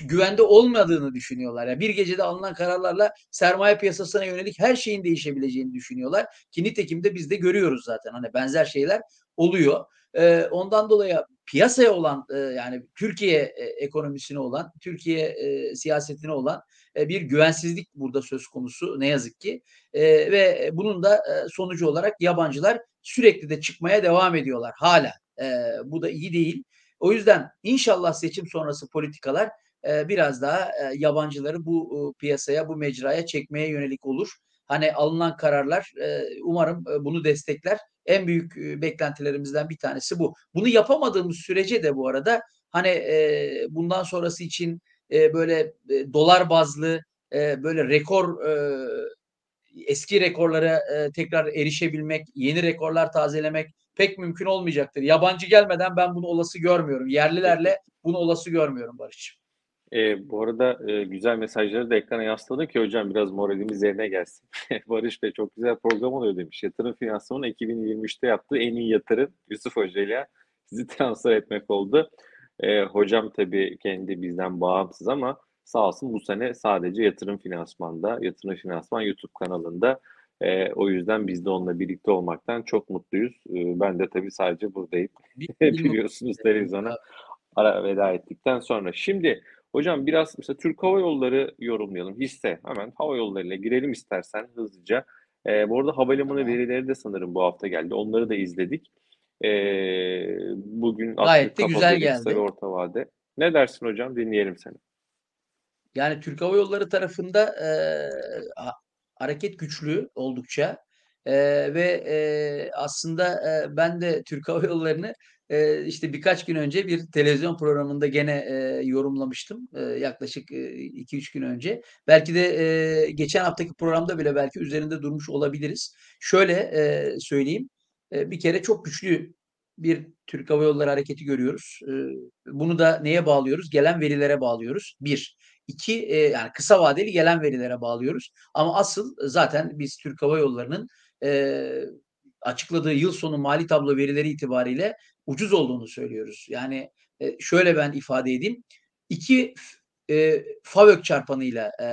güvende olmadığını düşünüyorlar. Yani bir gecede alınan kararlarla sermaye piyasasına yönelik her şeyin değişebileceğini düşünüyorlar. Ki nitekim de biz de görüyoruz zaten. Hani benzer şeyler oluyor. E, ondan dolayı piyasaya olan e, yani Türkiye e, ekonomisine olan, Türkiye e, siyasetine olan e, bir güvensizlik burada söz konusu ne yazık ki. E, ve bunun da e, sonucu olarak yabancılar sürekli de çıkmaya devam ediyorlar hala. E, bu da iyi değil. O yüzden inşallah seçim sonrası politikalar e, biraz daha e, yabancıları bu e, piyasaya, bu mecraya çekmeye yönelik olur. Hani alınan kararlar e, umarım e, bunu destekler. En büyük e, beklentilerimizden bir tanesi bu. Bunu yapamadığımız sürece de bu arada hani e, bundan sonrası için e, böyle e, dolar bazlı e, böyle rekor e, eski rekorlara e, tekrar erişebilmek, yeni rekorlar tazelemek pek mümkün olmayacaktır. Yabancı gelmeden ben bunu olası görmüyorum. Yerlilerle bunu olası görmüyorum Barış'cığım. E, bu arada e, güzel mesajları da ekrana yasladı ki hocam biraz moralimiz yerine gelsin. Barış Bey çok güzel program oluyor demiş. Yatırım Finansman'ın iki bin yirmi üçte yaptığı en iyi yatırım Yusuf Hoca'yla sizi transfer etmek oldu. E, hocam tabii kendi bizden bağımsız ama sağ olsun bu sene sadece Yatırım Finansman'da, Yatırım Finansman YouTube kanalında. E, o yüzden biz de onunla birlikte olmaktan çok mutluyuz. E, ben de tabii sadece buradayım. Biliyorsunuz televizyona ara veda ettikten sonra. Şimdi hocam biraz mesela Türk Hava Yolları yorumlayalım. Hisse hemen hava yollarıyla girelim istersen hızlıca. E, bu arada havalimanı tamam. Verileri de sanırım bu hafta geldi. Onları da izledik. E, bugün gayet de güzel geldi. Orta vade. Ne dersin hocam? Dinleyelim seni. Yani Türk Hava Yolları tarafında e, hareket güçlü oldukça e, ve e, aslında e, ben de Türk Hava Yolları'nı e, işte birkaç gün önce bir televizyon programında gene e, yorumlamıştım. E, yaklaşık iki üç gün önce. Belki de e, geçen haftaki programda bile belki üzerinde durmuş olabiliriz. Şöyle e, söyleyeyim. E, bir kere çok güçlü bir Türk Hava Yolları hareketi görüyoruz. E, bunu da neye bağlıyoruz? Gelen verilere bağlıyoruz. Bir. İki, yani kısa vadeli gelen verilere bağlıyoruz. Ama asıl zaten biz Türk Hava Yolları'nın e, açıkladığı yıl sonu mali tablo verileri itibariyle ucuz olduğunu söylüyoruz. Yani e, şöyle ben ifade edeyim. İki e, FAVÖK çarpanıyla e,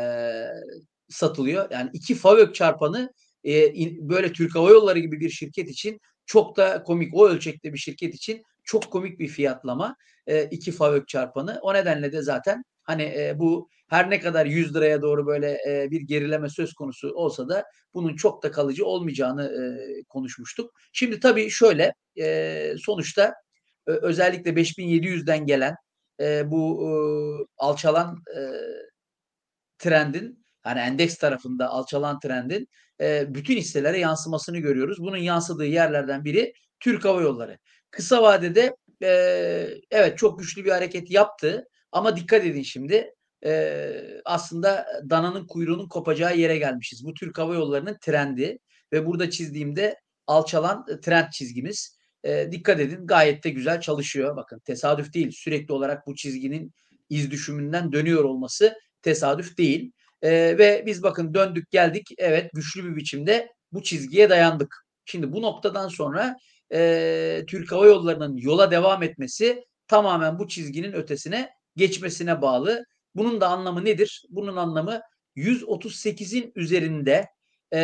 satılıyor. Yani iki FAVÖK çarpanı e, in, böyle Türk Hava Yolları gibi bir şirket için çok da komik, o ölçekte bir şirket için çok komik bir fiyatlama. E, iki FAVÖK çarpanı. O nedenle de zaten hani e, bu her ne kadar yüz liraya doğru böyle e, bir gerileme söz konusu olsa da bunun çok da kalıcı olmayacağını e, konuşmuştuk. Şimdi tabii şöyle e, sonuçta e, özellikle beş bin yedi yüzden gelen e, bu e, alçalan e, trendin hani endeks tarafında alçalan trendin e, bütün hisselere yansımasını görüyoruz. Bunun yansıdığı yerlerden biri Türk Hava Yolları. Kısa vadede e, evet çok güçlü bir hareket yaptı. Ama dikkat edin şimdi e, aslında dananın kuyruğunun kopacağı yere gelmişiz. Bu Türk Hava Yolları'nın trendi ve burada çizdiğimde alçalan trend çizgimiz. E, dikkat edin gayet de güzel çalışıyor. Bakın tesadüf değil, sürekli olarak bu çizginin iz düşümünden dönüyor olması tesadüf değil. E, ve biz bakın döndük geldik, evet güçlü bir biçimde bu çizgiye dayandık. Şimdi bu noktadan sonra e, Türk Hava Yolları'nın yola devam etmesi tamamen bu çizginin ötesine geçmesine bağlı. Bunun da anlamı nedir? Bunun anlamı yüz otuz sekizin üzerinde e,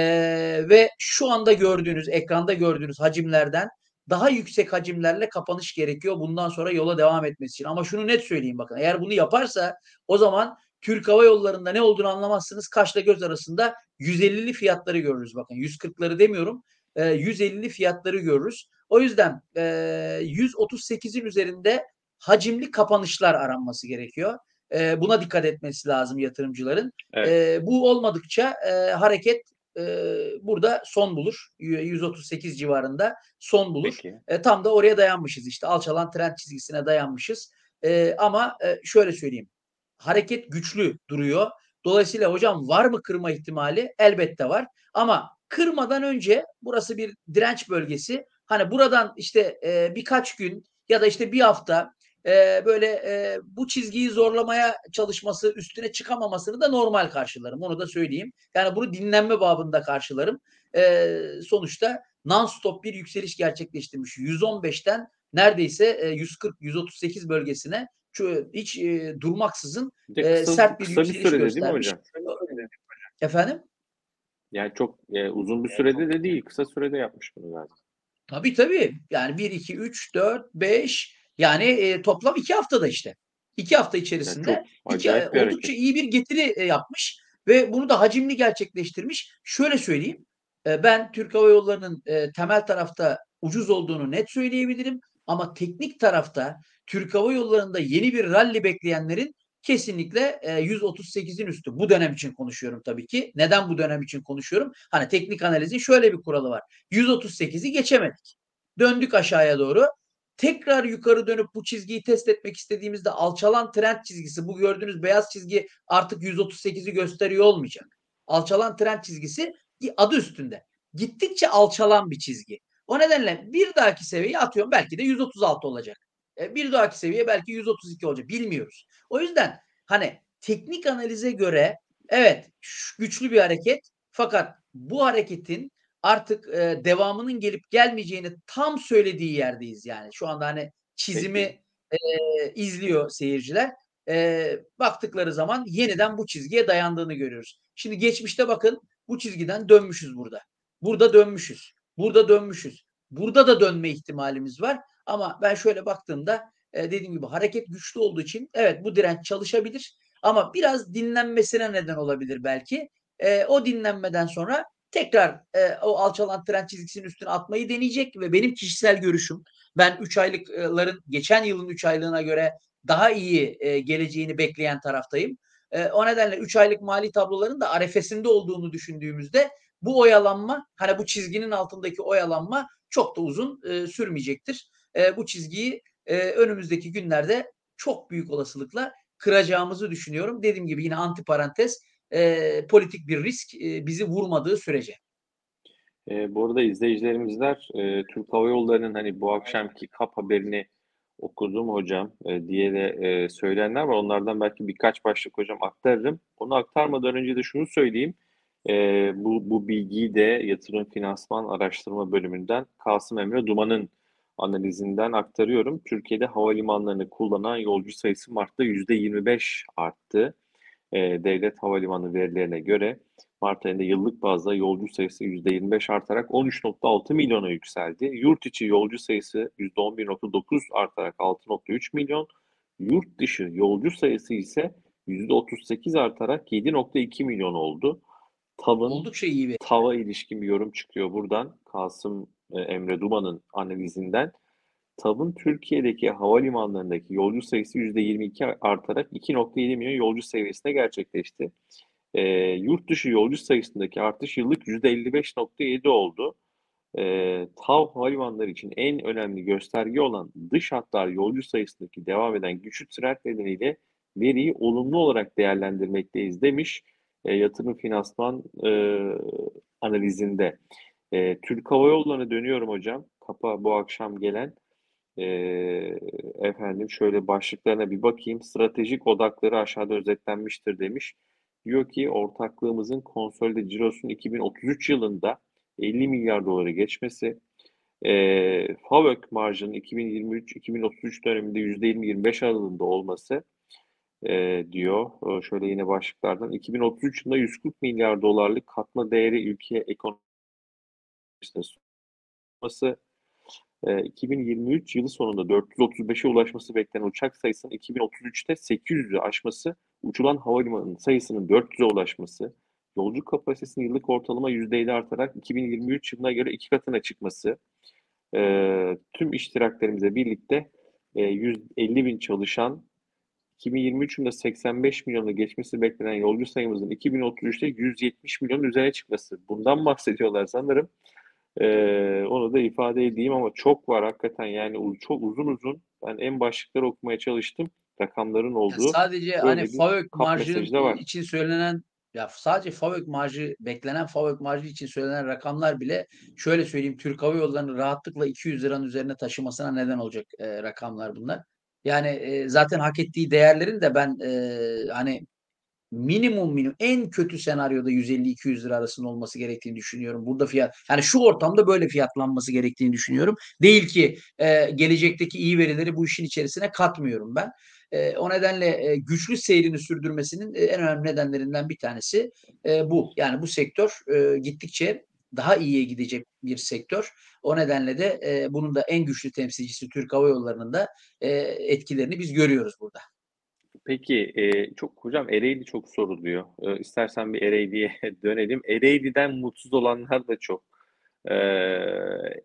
ve şu anda gördüğünüz, ekranda gördüğünüz hacimlerden daha yüksek hacimlerle kapanış gerekiyor bundan sonra yola devam etmesi için. Ama şunu net söyleyeyim bakın. Eğer bunu yaparsa o zaman Türk Hava Yolları'nda ne olduğunu anlamazsınız. Kaşla göz arasında yüz ellili fiyatları görürüz. Bakın yüz kırkları demiyorum. E, yüz ellili fiyatları görürüz. O yüzden e, yüz otuz sekizin üzerinde hacimli kapanışlar aranması gerekiyor. E, buna dikkat etmesi lazım yatırımcıların. Evet. E, bu olmadıkça e, hareket e, burada son bulur. yüz otuz sekiz civarında son bulur. E, tam da oraya dayanmışız işte. Alçalan trend çizgisine dayanmışız. E, ama e, şöyle söyleyeyim. Hareket güçlü duruyor. Dolayısıyla hocam var mı kırma ihtimali? Elbette var. Ama kırmadan önce burası bir direnç bölgesi. Hani buradan işte e, birkaç gün ya da işte bir hafta Ee, böyle e, bu çizgiyi zorlamaya çalışması, üstüne çıkamamasını da normal karşılarım. Onu da söyleyeyim. Yani bunu dinlenme babında karşılarım. Ee, sonuçta non-stop bir yükseliş gerçekleştirmiş. yüz on beşten neredeyse yüz kırk yüz otuz sekiz bölgesine hiç durmaksızın kısa, sert bir yükseliş bir göstermiş. Değil mi hocam? Efendim? Yani çok e, uzun bir sürede de değil, kısa sürede yapmış bunu zaten. Tabii tabii. Yani bir, iki, üç, dört, beş yani e, toplam iki haftada işte. iki hafta içerisinde yani iki, oldukça hareket. iyi bir getiri e, yapmış ve bunu da hacimli gerçekleştirmiş. Şöyle söyleyeyim. E, ben Türk Hava Yolları'nın e, temel tarafta ucuz olduğunu net söyleyebilirim. Ama teknik tarafta Türk Hava Yolları'nda yeni bir ralli bekleyenlerin kesinlikle yüz otuz sekizin üstü. Bu dönem için konuşuyorum tabii ki. Neden bu dönem için konuşuyorum? Hani teknik analizin şöyle bir kuralı var. yüz otuz sekizi geçemedik. Döndük aşağıya doğru. Tekrar yukarı dönüp bu çizgiyi test etmek istediğimizde alçalan trend çizgisi, bu gördüğünüz beyaz çizgi artık yüz otuz sekizi gösteriyor olmayacak. Alçalan trend çizgisi adı üstünde. Gittikçe alçalan bir çizgi. O nedenle bir dahaki seviyeyi atıyorum belki de yüz otuz altı olacak. Bir dahaki seviye belki yüz otuz iki olacak. Bilmiyoruz. O yüzden hani teknik analize göre evet güçlü bir hareket, fakat bu hareketin artık e, devamının gelip gelmeyeceğini tam söylediği yerdeyiz yani. Şu anda hani çizimi e, izliyor seyirciler. E, baktıkları zaman yeniden bu çizgiye dayandığını görüyoruz. Şimdi geçmişte bakın bu çizgiden dönmüşüz burada. Burada dönmüşüz. Burada dönmüşüz. Burada da dönme ihtimalimiz var. Ama ben şöyle baktığımda dediğim gibi hareket güçlü olduğu için evet bu direnç çalışabilir. Ama biraz dinlenmesine neden olabilir belki. E, o dinlenmeden sonra tekrar e, o alçalan trend çizgisinin üstüne atmayı deneyecek ve benim kişisel görüşüm, ben üç aylıkların geçen yılın üç aylığına göre daha iyi e, geleceğini bekleyen taraftayım. E, o nedenle üç aylık mali tabloların da arefesinde olduğunu düşündüğümüzde bu oyalanma, hani bu çizginin altındaki oyalanma çok da uzun e, sürmeyecektir. E, bu çizgiyi e, önümüzdeki günlerde çok büyük olasılıkla kıracağımızı düşünüyorum. Dediğim gibi yine antiparantez e, politik bir risk e, bizi vurmadığı sürece. E, bu arada izleyicilerimizler e, Türk Hava Yolları'nın hani bu akşamki K A P haberini okudum hocam e, diye de e, söyleyenler var. Onlardan belki birkaç başlık hocam aktarırım. Onu aktarmadan önce de şunu söyleyeyim. E, bu, bu bilgiyi de Yatırım Finansman Araştırma Bölümünden Kasım Emre Duman'ın analizinden aktarıyorum. Türkiye'de havalimanlarını kullanan yolcu sayısı Mart'ta yüzde yirmi beş arttı. E, devlet havalimanı verilerine göre Mart ayında yıllık bazda yolcu sayısı yüzde yirmi beş artarak on üç nokta altı milyona yükseldi. Yurt içi yolcu sayısı yüzde on bir nokta dokuz artarak altı nokta üç milyon. Yurt dışı yolcu sayısı ise yüzde otuz sekiz artarak yedi nokta iki milyon oldu. Tav'ın, Oldukça iyi bir. Tav'a ilişkin bir yorum çıkıyor buradan. Kasım Emre Duman'ın analizinden T A V'ın Türkiye'deki havalimanlarındaki yolcu sayısı yüzde yirmi iki artarak iki nokta yedi milyon yolcu seviyesine gerçekleşti. E, yurt dışı yolcu sayısındaki artış yıllık yüzde elli beş nokta yedi oldu. E, T A V havalimanları için en önemli gösterge olan dış hatlar yolcu sayısındaki devam eden güçlü trend nedeniyle veriyi olumlu olarak değerlendirmekteyiz demiş e, yatırım finansman e, analizinde. E, Türk Hava Yolları'na dönüyorum hocam. Kapa bu akşam gelen e, efendim şöyle başlıklarına bir bakayım. Stratejik odakları aşağıda özetlenmiştir demiş. Diyor ki ortaklığımızın konsolide cirosunun iki bin otuz üç yılında elli milyar dolara geçmesi, e, FAVÖK marjının iki bin yirmi üç iki bin otuz üç döneminde yüzde yirmi yirmi beş aralığında olması e, diyor. E, şöyle yine başlıklardan iki bin otuz üç yılında yüz kırk milyar dolarlık katma değeri ülke ekonomi olması, iki bin yirmi üç yılı sonunda dört yüz otuz beşe ulaşması beklenen uçak sayısının iki bin otuz üçte sekiz yüzü aşması, uçulan havalimanının sayısının dört yüze ulaşması, yolcu kapasitesinin yıllık ortalama yüzde elli artarak iki bin yirmi üç yılına göre iki katına çıkması, tüm iştiraklerimize birlikte yüz elli bin çalışan, iki bin yirmi üç yılında seksen beş milyonu geçmesi beklenen yolcu sayımızın iki bin otuz üçte yüz yetmiş milyonun üzerine çıkması. Bundan bahsediyorlar sanırım. Ee, onu da ifade edeyim ama çok var hakikaten yani çok uzun uzun ben en başlıkları okumaya çalıştım rakamların olduğu. Ya sadece hani FAVÖK marjı için söylenen ya sadece FAVÖK marjı beklenen FAVÖK marjı için söylenen rakamlar bile şöyle söyleyeyim Türk Hava Yolları'nın rahatlıkla iki yüz liranın üzerine taşımasına neden olacak e, rakamlar bunlar. Yani e, zaten hak ettiği değerlerin de ben e, hani minimum minimum en kötü senaryoda yüz elli iki yüz lira arasında olması gerektiğini düşünüyorum. Burada fiyat, yani şu ortamda böyle fiyatlanması gerektiğini düşünüyorum. Değil ki e, gelecekteki iyi verileri bu işin içerisine katmıyorum ben. E, o nedenle e, güçlü seyrini sürdürmesinin e, en önemli nedenlerinden bir tanesi e, bu. Yani bu sektör e, gittikçe daha iyiye gidecek bir sektör. O nedenle de e, bunun da en güçlü temsilcisi Türk Hava Yolları'nın da e, etkilerini biz görüyoruz burada. Peki e, çok hocam Ereğli çok soruluyor. E, istersen bir Ereğli'ye dönelim. Ereğli'den mutsuz olanlar da çok. E,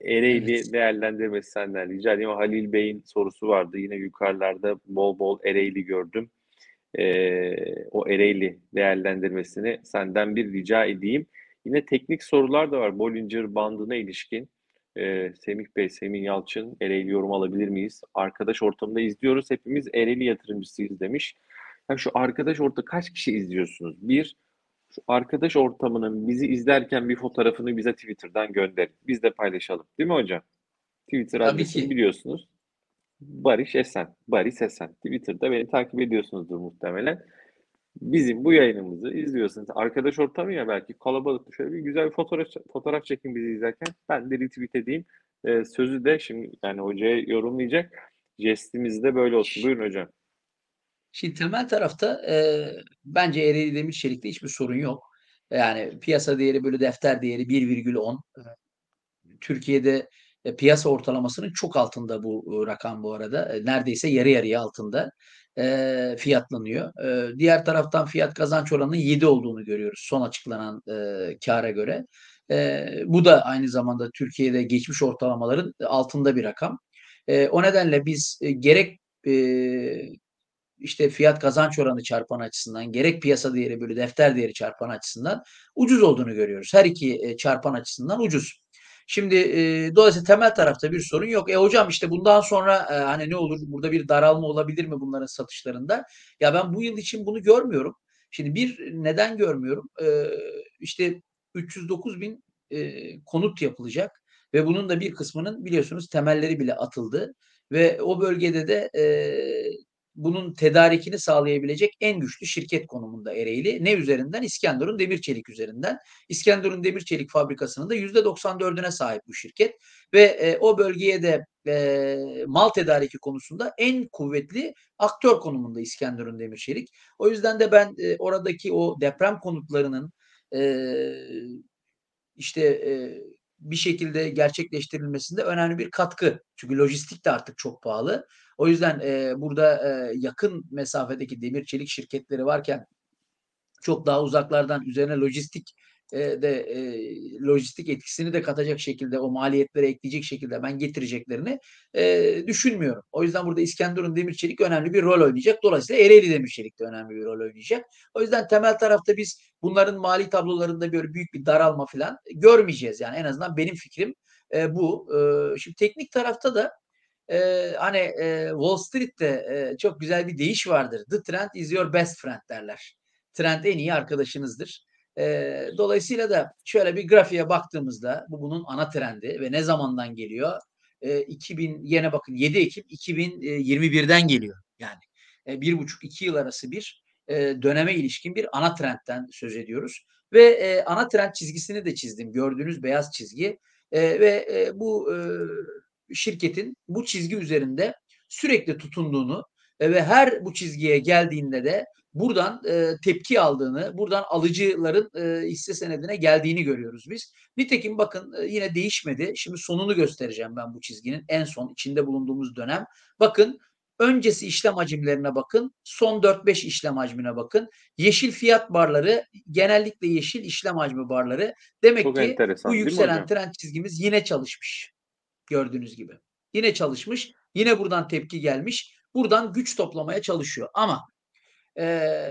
Ereğli evet. Değerlendirmesi senden rica edeyim. Halil Bey'in sorusu vardı. Yine yukarılarda bol bol Ereğli gördüm. E, o Ereğli değerlendirmesini senden bir rica edeyim. Yine teknik sorular da var. Bollinger bandına ilişkin. Ee, Semih Bey, Semih Yalçın, Ereğli yorum alabilir miyiz? Arkadaş ortamında izliyoruz. Hepimiz Ereğli yatırımcısıyız demiş. Yani şu arkadaş ortamı kaç kişi izliyorsunuz? Bir, şu arkadaş ortamının bizi izlerken bir fotoğrafını bize Twitter'dan gönderin. Biz de paylaşalım. Değil mi hocam? Twitter adresini biliyorsunuz. Barış Esen. Barış Esen. Twitter'da beni takip ediyorsunuzdur muhtemelen. Bizim bu yayınımızı izliyorsunuz. Arkadaş ortamı ya belki kalabalık. Şöyle bir güzel bir fotoğraf, fotoğraf çekin bizi izlerken. Ben de retweet edeyim. Ee, sözü de şimdi yani hocaya yorumlayacak. Jestimiz de böyle olsun. Buyurun hocam. Şimdi temel tarafta e, bence Ereğli Demir Çelik'te hiçbir sorun yok. Yani piyasa değeri böyle defter değeri bir virgül on. Türkiye'de e, piyasa ortalamasının çok altında bu rakam bu arada. E, neredeyse yarı yarıya altında. E, fiyatlanıyor. E, diğer taraftan fiyat kazanç oranının yedi olduğunu görüyoruz son açıklanan e, kâra göre. E, bu da aynı zamanda Türkiye'de geçmiş ortalamaların altında bir rakam. E, o nedenle biz e, gerek e, işte fiyat kazanç oranı çarpanı açısından gerek piyasa değeri bölü defter değeri çarpanı açısından ucuz olduğunu görüyoruz. Her iki e, çarpan açısından ucuz. Şimdi e, dolayısıyla temel tarafta bir sorun yok. E hocam işte bundan sonra e, hani ne olur burada bir daralma olabilir mi bunların satışlarında? Ya ben bu yıl için bunu görmüyorum. Şimdi bir neden görmüyorum? E, işte üç yüz dokuz bin e, konut yapılacak ve bunun da bir kısmının biliyorsunuz temelleri bile atıldı. Ve o bölgede de e, bunun tedarikini sağlayabilecek en güçlü şirket konumunda Ereğli. Ne üzerinden? İskenderun Demir Çelik üzerinden. İskenderun Demir Çelik fabrikasının da yüzde doksan dördüne sahip bu şirket. Ve e, o bölgeye de e, mal tedariki konusunda en kuvvetli aktör konumunda İskenderun Demir Çelik. O yüzden de ben e, oradaki o deprem konutlarının e, işte e, bir şekilde gerçekleştirilmesinde önemli bir katkı. Çünkü lojistik de artık çok pahalı. O yüzden e, burada e, yakın mesafedeki demir çelik şirketleri varken çok daha uzaklardan üzerine lojistik e, de e, lojistik etkisini de katacak şekilde o maliyetlere ekleyecek şekilde ben getireceklerini e, düşünmüyorum. O yüzden burada İskenderun Demir Çelik önemli bir rol oynayacak. Dolayısıyla Ereğli Demir Çelik de önemli bir rol oynayacak. O yüzden temel tarafta biz bunların mali tablolarında böyle büyük bir daralma falan görmeyeceğiz. Yani en azından benim fikrim e, bu. E, şimdi teknik tarafta da Ee, hani e, Wall Street'te e, çok güzel bir deyiş vardır. The trend is your best friend derler. Trend en iyi arkadaşınızdır. E, dolayısıyla da şöyle bir grafiğe baktığımızda bu bunun ana trendi ve ne zamandan geliyor? E, iki bin yine bakın yedi Ekim iki bin yirmi birden geliyor. Yani e, bir buçuk iki yıl arası bir e, döneme ilişkin bir ana trendten söz ediyoruz. Ve e, ana trend çizgisini de çizdim. Gördüğünüz beyaz çizgi e, ve e, bu e, şirketin bu çizgi üzerinde sürekli tutunduğunu ve her bu çizgiye geldiğinde de buradan tepki aldığını, buradan alıcıların hisse senedine geldiğini görüyoruz biz. Nitekim bakın yine değişmedi. Şimdi sonunu göstereceğim ben bu çizginin en son içinde bulunduğumuz dönem. Bakın öncesi işlem hacimlerine bakın, son dört beş işlem hacmine bakın. Yeşil fiyat barları, genellikle yeşil işlem hacmi barları. Demek çok ki bu yükselen trend çizgimiz yine çalışmış. Gördüğünüz gibi. Yine çalışmış. Yine buradan tepki gelmiş. Buradan güç toplamaya çalışıyor. Ama e,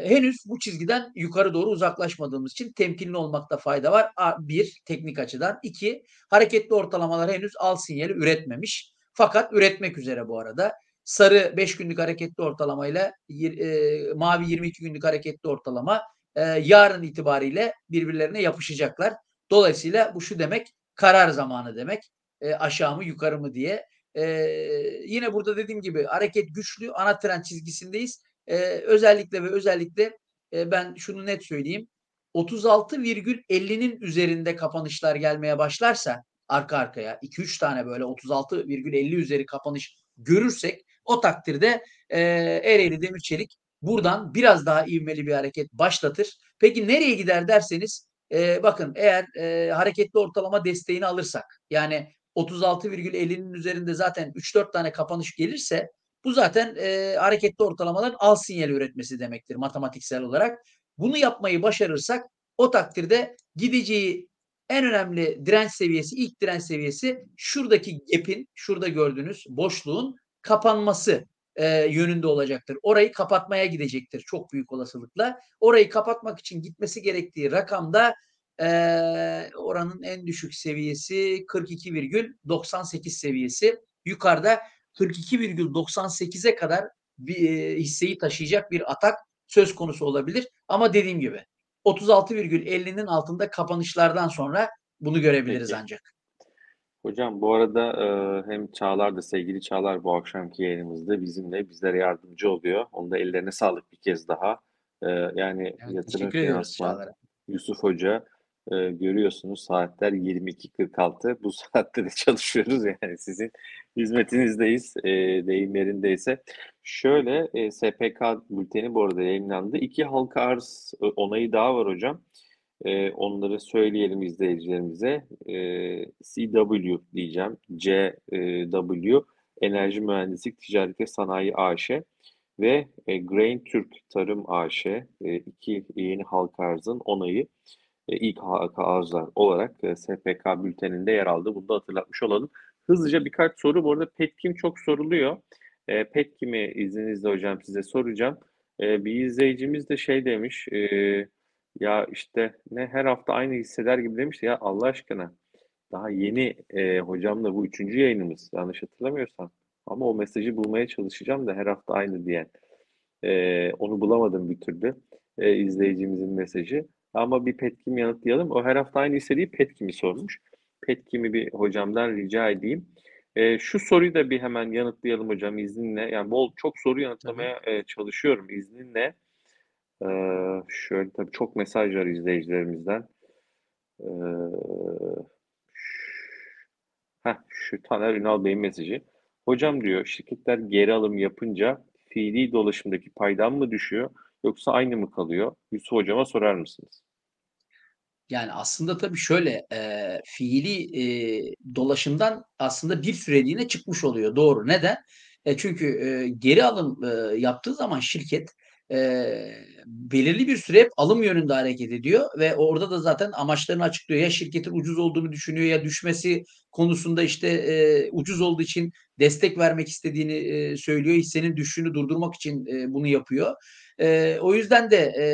henüz bu çizgiden yukarı doğru uzaklaşmadığımız için temkinli olmakta fayda var. A, bir, teknik açıdan. İki, hareketli ortalamalar henüz al sinyali üretmemiş. Fakat üretmek üzere bu arada. Sarı beş günlük hareketli ortalamayla e, mavi yirmi iki günlük hareketli ortalama e, yarın itibariyle birbirlerine yapışacaklar. Dolayısıyla bu şu demek, karar zamanı demek. E, aşağı mı yukarı mı diye. E, yine burada dediğim gibi hareket güçlü, ana tren çizgisindeyiz. E, özellikle ve özellikle e, ben şunu net söyleyeyim. otuz altı virgül elli'nin üzerinde kapanışlar gelmeye başlarsa arka arkaya iki üç tane böyle otuz altı virgül elli üzeri kapanış görürsek o takdirde e, Ereğli Demir Çelik buradan biraz daha ivmeli bir hareket başlatır. Peki nereye gider derseniz e, bakın eğer e, hareketli ortalama desteğini alırsak, yani otuz altı virgül elli'nin üzerinde zaten üç dört tane kapanış gelirse bu zaten e, hareketli ortalamaların al sinyali üretmesi demektir matematiksel olarak. Bunu yapmayı başarırsak o takdirde gideceği en önemli direnç seviyesi, ilk direnç seviyesi şuradaki gap'in, şurada gördüğünüz boşluğun kapanması e, yönünde olacaktır. Orayı kapatmaya gidecektir çok büyük olasılıkla. Orayı kapatmak için gitmesi gerektiği rakamda e, oranın en düşük seviyesi kırk iki virgül doksan sekiz seviyesi. Yukarıda kırk iki virgül doksan sekize kadar bir, e, hisseyi taşıyacak bir atak söz konusu olabilir. Ama dediğim gibi otuz altı virgül elli'nin altında kapanışlardan sonra bunu görebiliriz. Peki. Ancak. Hocam bu arada e, hem Çağlar da, sevgili Çağlar bu akşamki yayınımızda bizimle, bizlere yardımcı oluyor. Onun da ellerine sağlık bir kez daha. E, yani evet, Yatırım Finansman Yusuf Hoca e, görüyorsunuz saatler yirmi iki kırk altı. Bu saatte de çalışıyoruz yani sizin hizmetinizdeyiz. E, deyim yerindeyse. Şöyle e, S P K bülteni bu arada yayınlandı. İki halka arz onayı daha var hocam. E, onları söyleyelim izleyicilerimize. E, C W diyeceğim. C W Enerji Mühendislik Ticaret ve Sanayi A Ş ve e, Grain Türk Tarım A Ş E, iki yeni halka arzın onayı e, ilk halka arzlar olarak e, S P K bülteninde yer aldı. Bunu da hatırlatmış olalım. Hızlıca birkaç soru. Bu arada Petkim çok soruluyor. E, Petkim'i izninizle hocam size soracağım. E, bir izleyicimiz de şey demiş. E, ya işte ne her hafta aynı hisseder gibi demişti. Ya Allah aşkına daha yeni e, hocamla bu üçüncü yayınımız. Yanlış hatırlamıyorsam. Ama o mesajı bulmaya çalışacağım da her hafta aynı diyen. E, onu bulamadım bir türlü. E, izleyicimizin mesajı. Ama bir Petkim yanıtlayalım. O her hafta aynı hissediği Petkim'i sormuş. Petkim'i bir hocamdan rica edeyim. E, şu soruyu da bir hemen yanıtlayalım hocam izninle. Yani bol çok soru yanıtlamaya e, çalışıyorum izninle. E, şöyle tabii çok mesaj var izleyicilerimizden. E, heh, şu Taner Ünal Bey'in mesajı. Hocam diyor şirketler geri alım yapınca fiili dolaşımdaki paydan mı düşüyor yoksa aynı mı kalıyor? Yusuf hocama sorar mısınız? Yani aslında tabii şöyle e, fiili e, dolaşımdan aslında bir süreliğine çıkmış oluyor. Doğru. Neden? E, çünkü e, geri alım e, yaptığı zaman şirket e, belirli bir süre hep alım yönünde hareket ediyor ve orada da zaten amaçlarını açıklıyor. Ya şirketin ucuz olduğunu düşünüyor ya düşmesi konusunda işte e, ucuz olduğu için destek vermek istediğini e, söylüyor. Hissenin düşüşünü durdurmak için e, bunu yapıyor. E, o yüzden de e,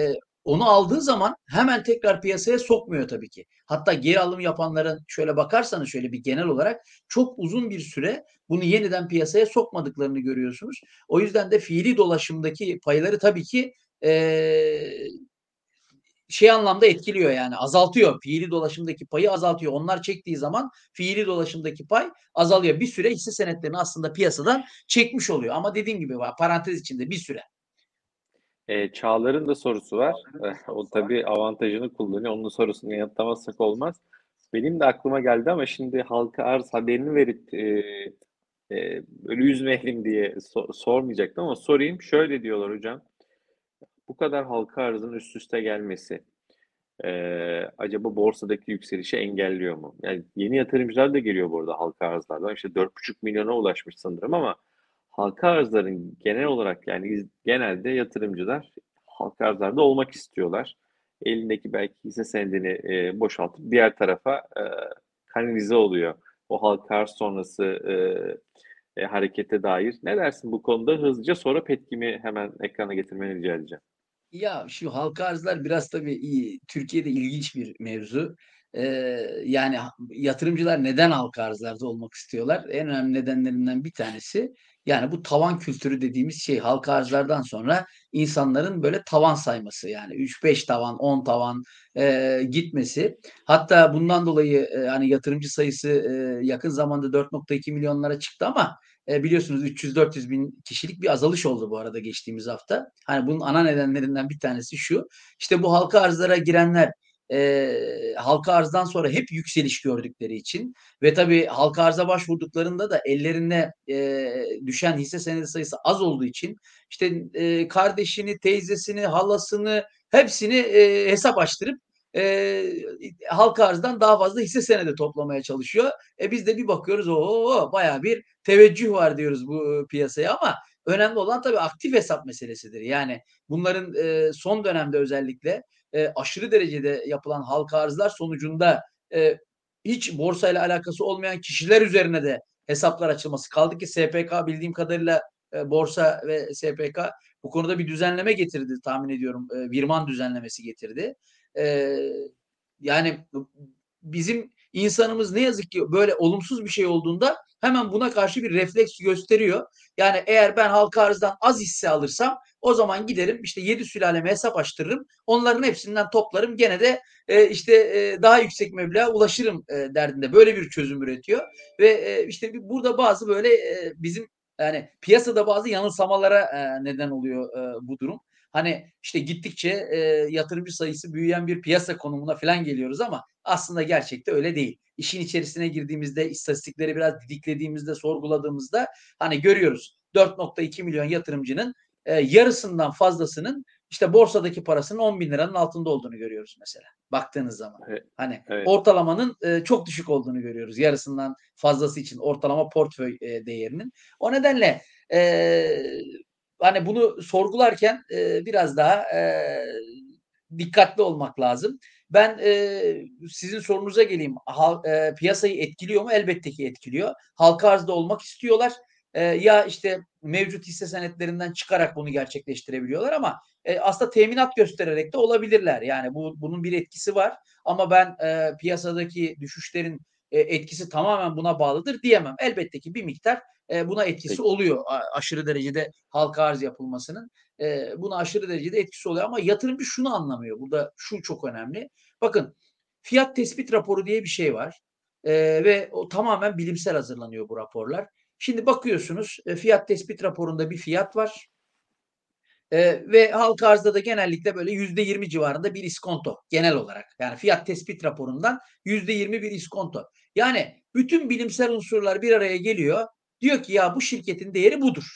onu aldığı zaman hemen tekrar piyasaya sokmuyor tabii ki. Hatta geri alım yapanların şöyle bakarsanız şöyle bir genel olarak çok uzun bir süre bunu yeniden piyasaya sokmadıklarını görüyorsunuz. O yüzden de fiili dolaşımdaki payları tabii ki ee, şey anlamda etkiliyor yani azaltıyor. Fiili dolaşımdaki payı azaltıyor. Onlar çektiği zaman fiili dolaşımdaki pay azalıyor. Bir süre hisse senetlerini aslında piyasadan çekmiş oluyor. Ama dediğim gibi parantez içinde bir süre. E, Çağlar'ın da sorusu var. O tabii avantajını kullanıyor. Onun sorusunu yanıtlamazsak olmaz. Benim de aklıma geldi ama şimdi halka arz haberini verip e, e, öyle üzmeyelim diye so- sormayacaktım ama sorayım. Şöyle diyorlar hocam. Bu kadar halka arzın üst üste gelmesi e, acaba borsadaki yükselişi engelliyor mu? Yani yeni yatırımcılar da geliyor bu arada halka arzlardan. İşte dört buçuk milyona ulaşmış sanırım ama halka arzların genel olarak yani genelde yatırımcılar halka arzlarda olmak istiyorlar. Elindeki belki hisse senedini e, boşaltıp diğer tarafa e, kanalize oluyor. O halka arz sonrası e, e, harekete dair. Ne dersin bu konuda? Hızlıca sonra Petkim'i hemen ekrana getirmeni rica edeceğim. Ya şu halka arzlar biraz tabii iyi. Türkiye'de ilginç bir mevzu. e, yani yatırımcılar neden halka arzlarda olmak istiyorlar? En önemli nedenlerinden bir tanesi yani bu tavan kültürü dediğimiz şey, halka arzlardan sonra insanların böyle tavan sayması, yani üç beş tavan, on tavan e, gitmesi. Hatta bundan dolayı e, hani yatırımcı sayısı e, yakın zamanda dört nokta iki milyonlara çıktı ama e, biliyorsunuz üç yüz dört yüz bin kişilik bir azalış oldu bu arada geçtiğimiz hafta. Hani bunun ana nedenlerinden bir tanesi şu, işte bu halka arzlara girenler E, halka arzdan sonra hep yükseliş gördükleri için ve tabii halka arza başvurduklarında da ellerine e, düşen hisse senedi sayısı az olduğu için işte e, kardeşini, teyzesini, halasını hepsini e, hesap açtırıp e, halka arzdan daha fazla hisse senedi toplamaya çalışıyor. E, biz de bir bakıyoruz, ooo bayağı bir teveccüh var diyoruz bu piyasaya ama önemli olan tabii aktif hesap meselesidir. Yani bunların e, son dönemde özellikle E, aşırı derecede yapılan halka arzlar sonucunda e, hiç borsayla alakası olmayan kişiler üzerine de hesaplar açılması. Kaldı ki S P K bildiğim kadarıyla e, borsa ve S P K bu konuda bir düzenleme getirdi tahmin ediyorum. E, virman düzenlemesi getirdi. E, yani bizim insanımız ne yazık ki böyle olumsuz bir şey olduğunda hemen buna karşı bir refleks gösteriyor. Yani eğer ben halka arzdan az hisse alırsam o zaman giderim işte yedi sülaleme hesap açtırırım. Onların hepsinden toplarım. Gene de e, işte e, daha yüksek meblağa ulaşırım e, derdinde. Böyle bir çözüm üretiyor. Ve e, işte burada bazı böyle e, bizim yani piyasada bazı yanılsamalara e, neden oluyor e, bu durum. Hani işte gittikçe e, yatırımcı sayısı büyüyen bir piyasa konumuna falan geliyoruz ama aslında gerçekte öyle değil. İşin içerisine girdiğimizde, istatistikleri biraz didiklediğimizde, sorguladığımızda hani görüyoruz dört nokta iki milyon yatırımcının e, yarısından fazlasının işte borsadaki parasının on bin liranın altında olduğunu görüyoruz mesela. Baktığınız zaman. Evet, hani evet. Ortalamanın e, çok düşük olduğunu görüyoruz. Yarısından fazlası için ortalama portföy e, değerinin. O nedenle e, hani bunu sorgularken e, biraz daha e, dikkatli olmak lazım. Ben e, sizin sorunuza geleyim. Hal, e, piyasayı etkiliyor mu? Elbette ki etkiliyor. Halka arzda olmak istiyorlar. E, ya işte mevcut hisse senetlerinden çıkarak bunu gerçekleştirebiliyorlar ama e, aslında teminat göstererek de olabilirler. Yani bu bunun bir etkisi var. Ama ben e, piyasadaki düşüşlerin e, etkisi tamamen buna bağlıdır diyemem. Elbette ki bir miktar e, buna etkisi oluyor. A- aşırı derecede halka arz yapılmasının. E, buna aşırı derecede etkisi oluyor ama yatırımcı şunu anlamıyor. Burada şu çok önemli. Bakın fiyat tespit raporu diye bir şey var e, ve o tamamen bilimsel hazırlanıyor bu raporlar. Şimdi bakıyorsunuz e, fiyat tespit raporunda bir fiyat var e, ve halka arzda da genellikle böyle yüzde yirmi civarında bir iskonto genel olarak. Yani fiyat tespit raporundan yüzde yirmi bir iskonto. Yani bütün bilimsel unsurlar bir araya geliyor. Diyor ki ya bu şirketin değeri budur.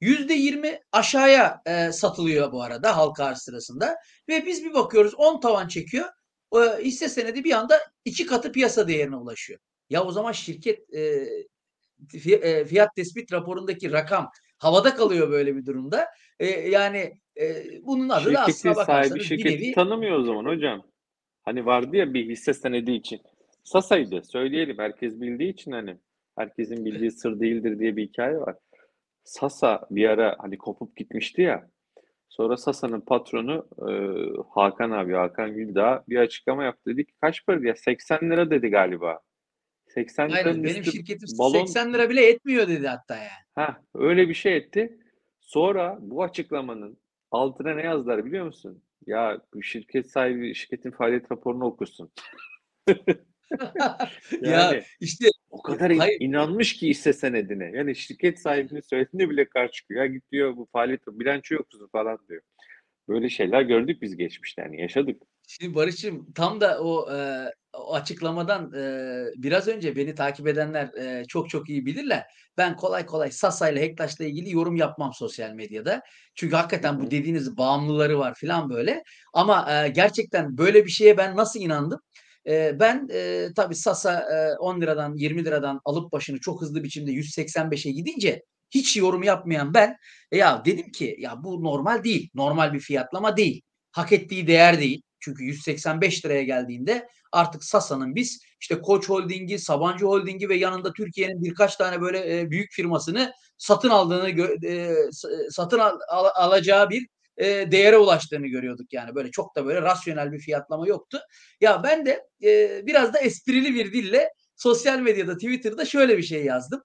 yüzde yirmi aşağıya e, satılıyor bu arada halka arz sırasında ve biz bir bakıyoruz on tavan çekiyor, e, hisse senedi bir anda iki katı piyasa değerine ulaşıyor. Ya o zaman şirket e, fiyat tespit raporundaki rakam havada kalıyor böyle bir durumda. E, yani e, bunun adı şirketin da aslına bakarsanız şirketi bir nevi tanımıyor o zaman hocam. Hani vardı ya bir hisse senedi için Sasa'ydı, söyleyelim herkes bildiği için, hani herkesin bildiği sır değildir diye bir hikaye var. Sasa bir ara hani kopup gitmişti ya. Sonra Sasa'nın patronu e, Hakan abi, Hakan Güldağ bir açıklama yaptı. Dedi ki kaç para diye? seksen lira dedi galiba. seksen Aynen, benim şirketim balon... seksen lira bile etmiyor dedi hatta yani. Heh, öyle bir şey etti. Sonra bu açıklamanın altına ne yazdılar biliyor musun? Ya şirket sahibi şirketin faaliyet raporunu okusun. Yani, ya işte o kadar hayır. inanmış ki hisse senedine. Yani şirket sahibinin söylediğine bile karşı çıkıyor. Ya git diyor bu faaliyet bilanço yoksun falan diyor. Böyle şeyler gördük biz geçmişte, yani yaşadık. Şimdi Barış'cığım tam da o, e, o açıklamadan e, biraz önce beni takip edenler e, çok çok iyi bilirler. Ben kolay kolay Sasa'yla Hektaş'la ilgili yorum yapmam sosyal medyada. Çünkü hakikaten bu dediğiniz bağımlıları var falan böyle. Ama e, gerçekten böyle bir şeye ben nasıl inandım? Ben e, tabii Sasa e, on liradan yirmi liradan alıp başını çok hızlı biçimde yüz seksen beşe gidince hiç yorum yapmayan ben e, ya dedim ki ya bu normal değil. Normal bir fiyatlama değil. Hak ettiği değer değil. Çünkü yüz seksen beş liraya geldiğinde artık Sasa'nın biz işte Koç Holding'i, Sabancı Holding'i ve yanında Türkiye'nin birkaç tane böyle e, büyük firmasını satın aldığını gö- e, satın al- al- alacağı bir e, değere ulaştığını görüyorduk yani. Böyle çok da böyle rasyonel bir fiyatlama yoktu. Ya ben de e, biraz da esprili bir dille sosyal medyada, Twitter'da şöyle bir şey yazdım.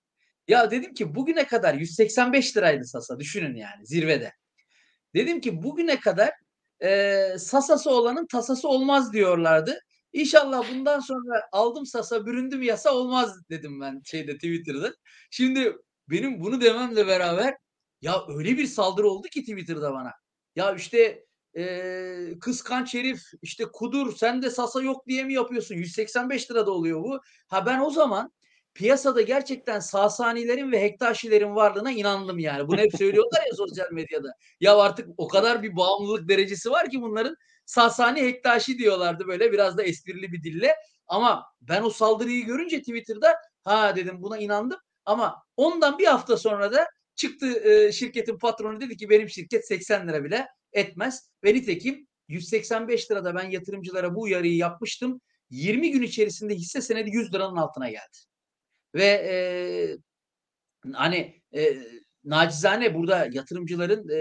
Ya dedim ki bugüne kadar yüz seksen beş liraydı Sasa, düşünün yani zirvede. Dedim ki bugüne kadar e, Sasası olanın tasası olmaz diyorlardı. İnşallah bundan sonra aldım Sasa büründüm yasa olmaz dedim ben şeyde, Twitter'da. Şimdi benim bunu dememle beraber ya öyle bir saldırı oldu ki Twitter'da bana. Ya işte e, kıskanç herif, işte kudur, sen de Sasa yok diye mi yapıyorsun? yüz seksen beş lirada oluyor bu. Ha ben o zaman piyasada gerçekten Sasanilerin ve Hektaşilerin varlığına inandım yani. Bunu hep söylüyorlar ya sosyal medyada. Ya artık o kadar bir bağımlılık derecesi var ki bunların, Sasani Hektaşi diyorlardı böyle biraz da esprili bir dille. Ama ben o saldırıyı görünce Twitter'da ha dedim, buna inandım. Ama ondan bir hafta sonra da çıktı e, şirketin patronu, dedi ki benim şirket seksen lira bile etmez. Ve nitekim yüz seksen beş lirada ben yatırımcılara bu uyarıyı yapmıştım. yirmi gün içerisinde hisse senedi yüz liranın altına geldi. Ve e, hani e, nacizane burada yatırımcıların e,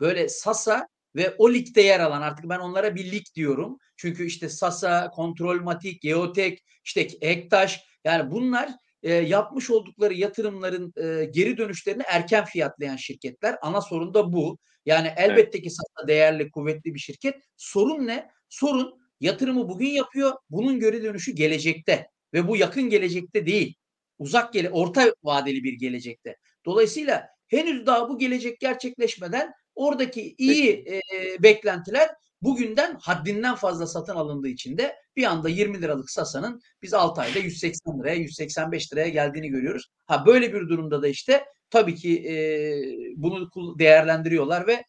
böyle Sasa ve o ligde yer alan, artık ben onlara bir lig diyorum. Çünkü işte Sasa, Kontrolmatik, Geotek, işte Ektaş, yani bunlar e, yapmış oldukları yatırımların e, geri dönüşlerini erken fiyatlayan şirketler. Ana sorun da bu. Yani elbette ki Sasa değerli, kuvvetli bir şirket. Sorun ne? Sorun yatırımı bugün yapıyor. Bunun geri dönüşü gelecekte. Ve bu yakın gelecekte değil, uzak gele, orta vadeli bir gelecekte. Dolayısıyla henüz daha bu gelecek gerçekleşmeden oradaki iyi e, beklentiler bugünden haddinden fazla satın alındığı için de bir anda yirmi liralık Sasa'nın biz altı ayda yüz seksen liraya, yüz seksen beş liraya geldiğini görüyoruz. Ha böyle bir durumda da işte tabii ki e, bunu değerlendiriyorlar ve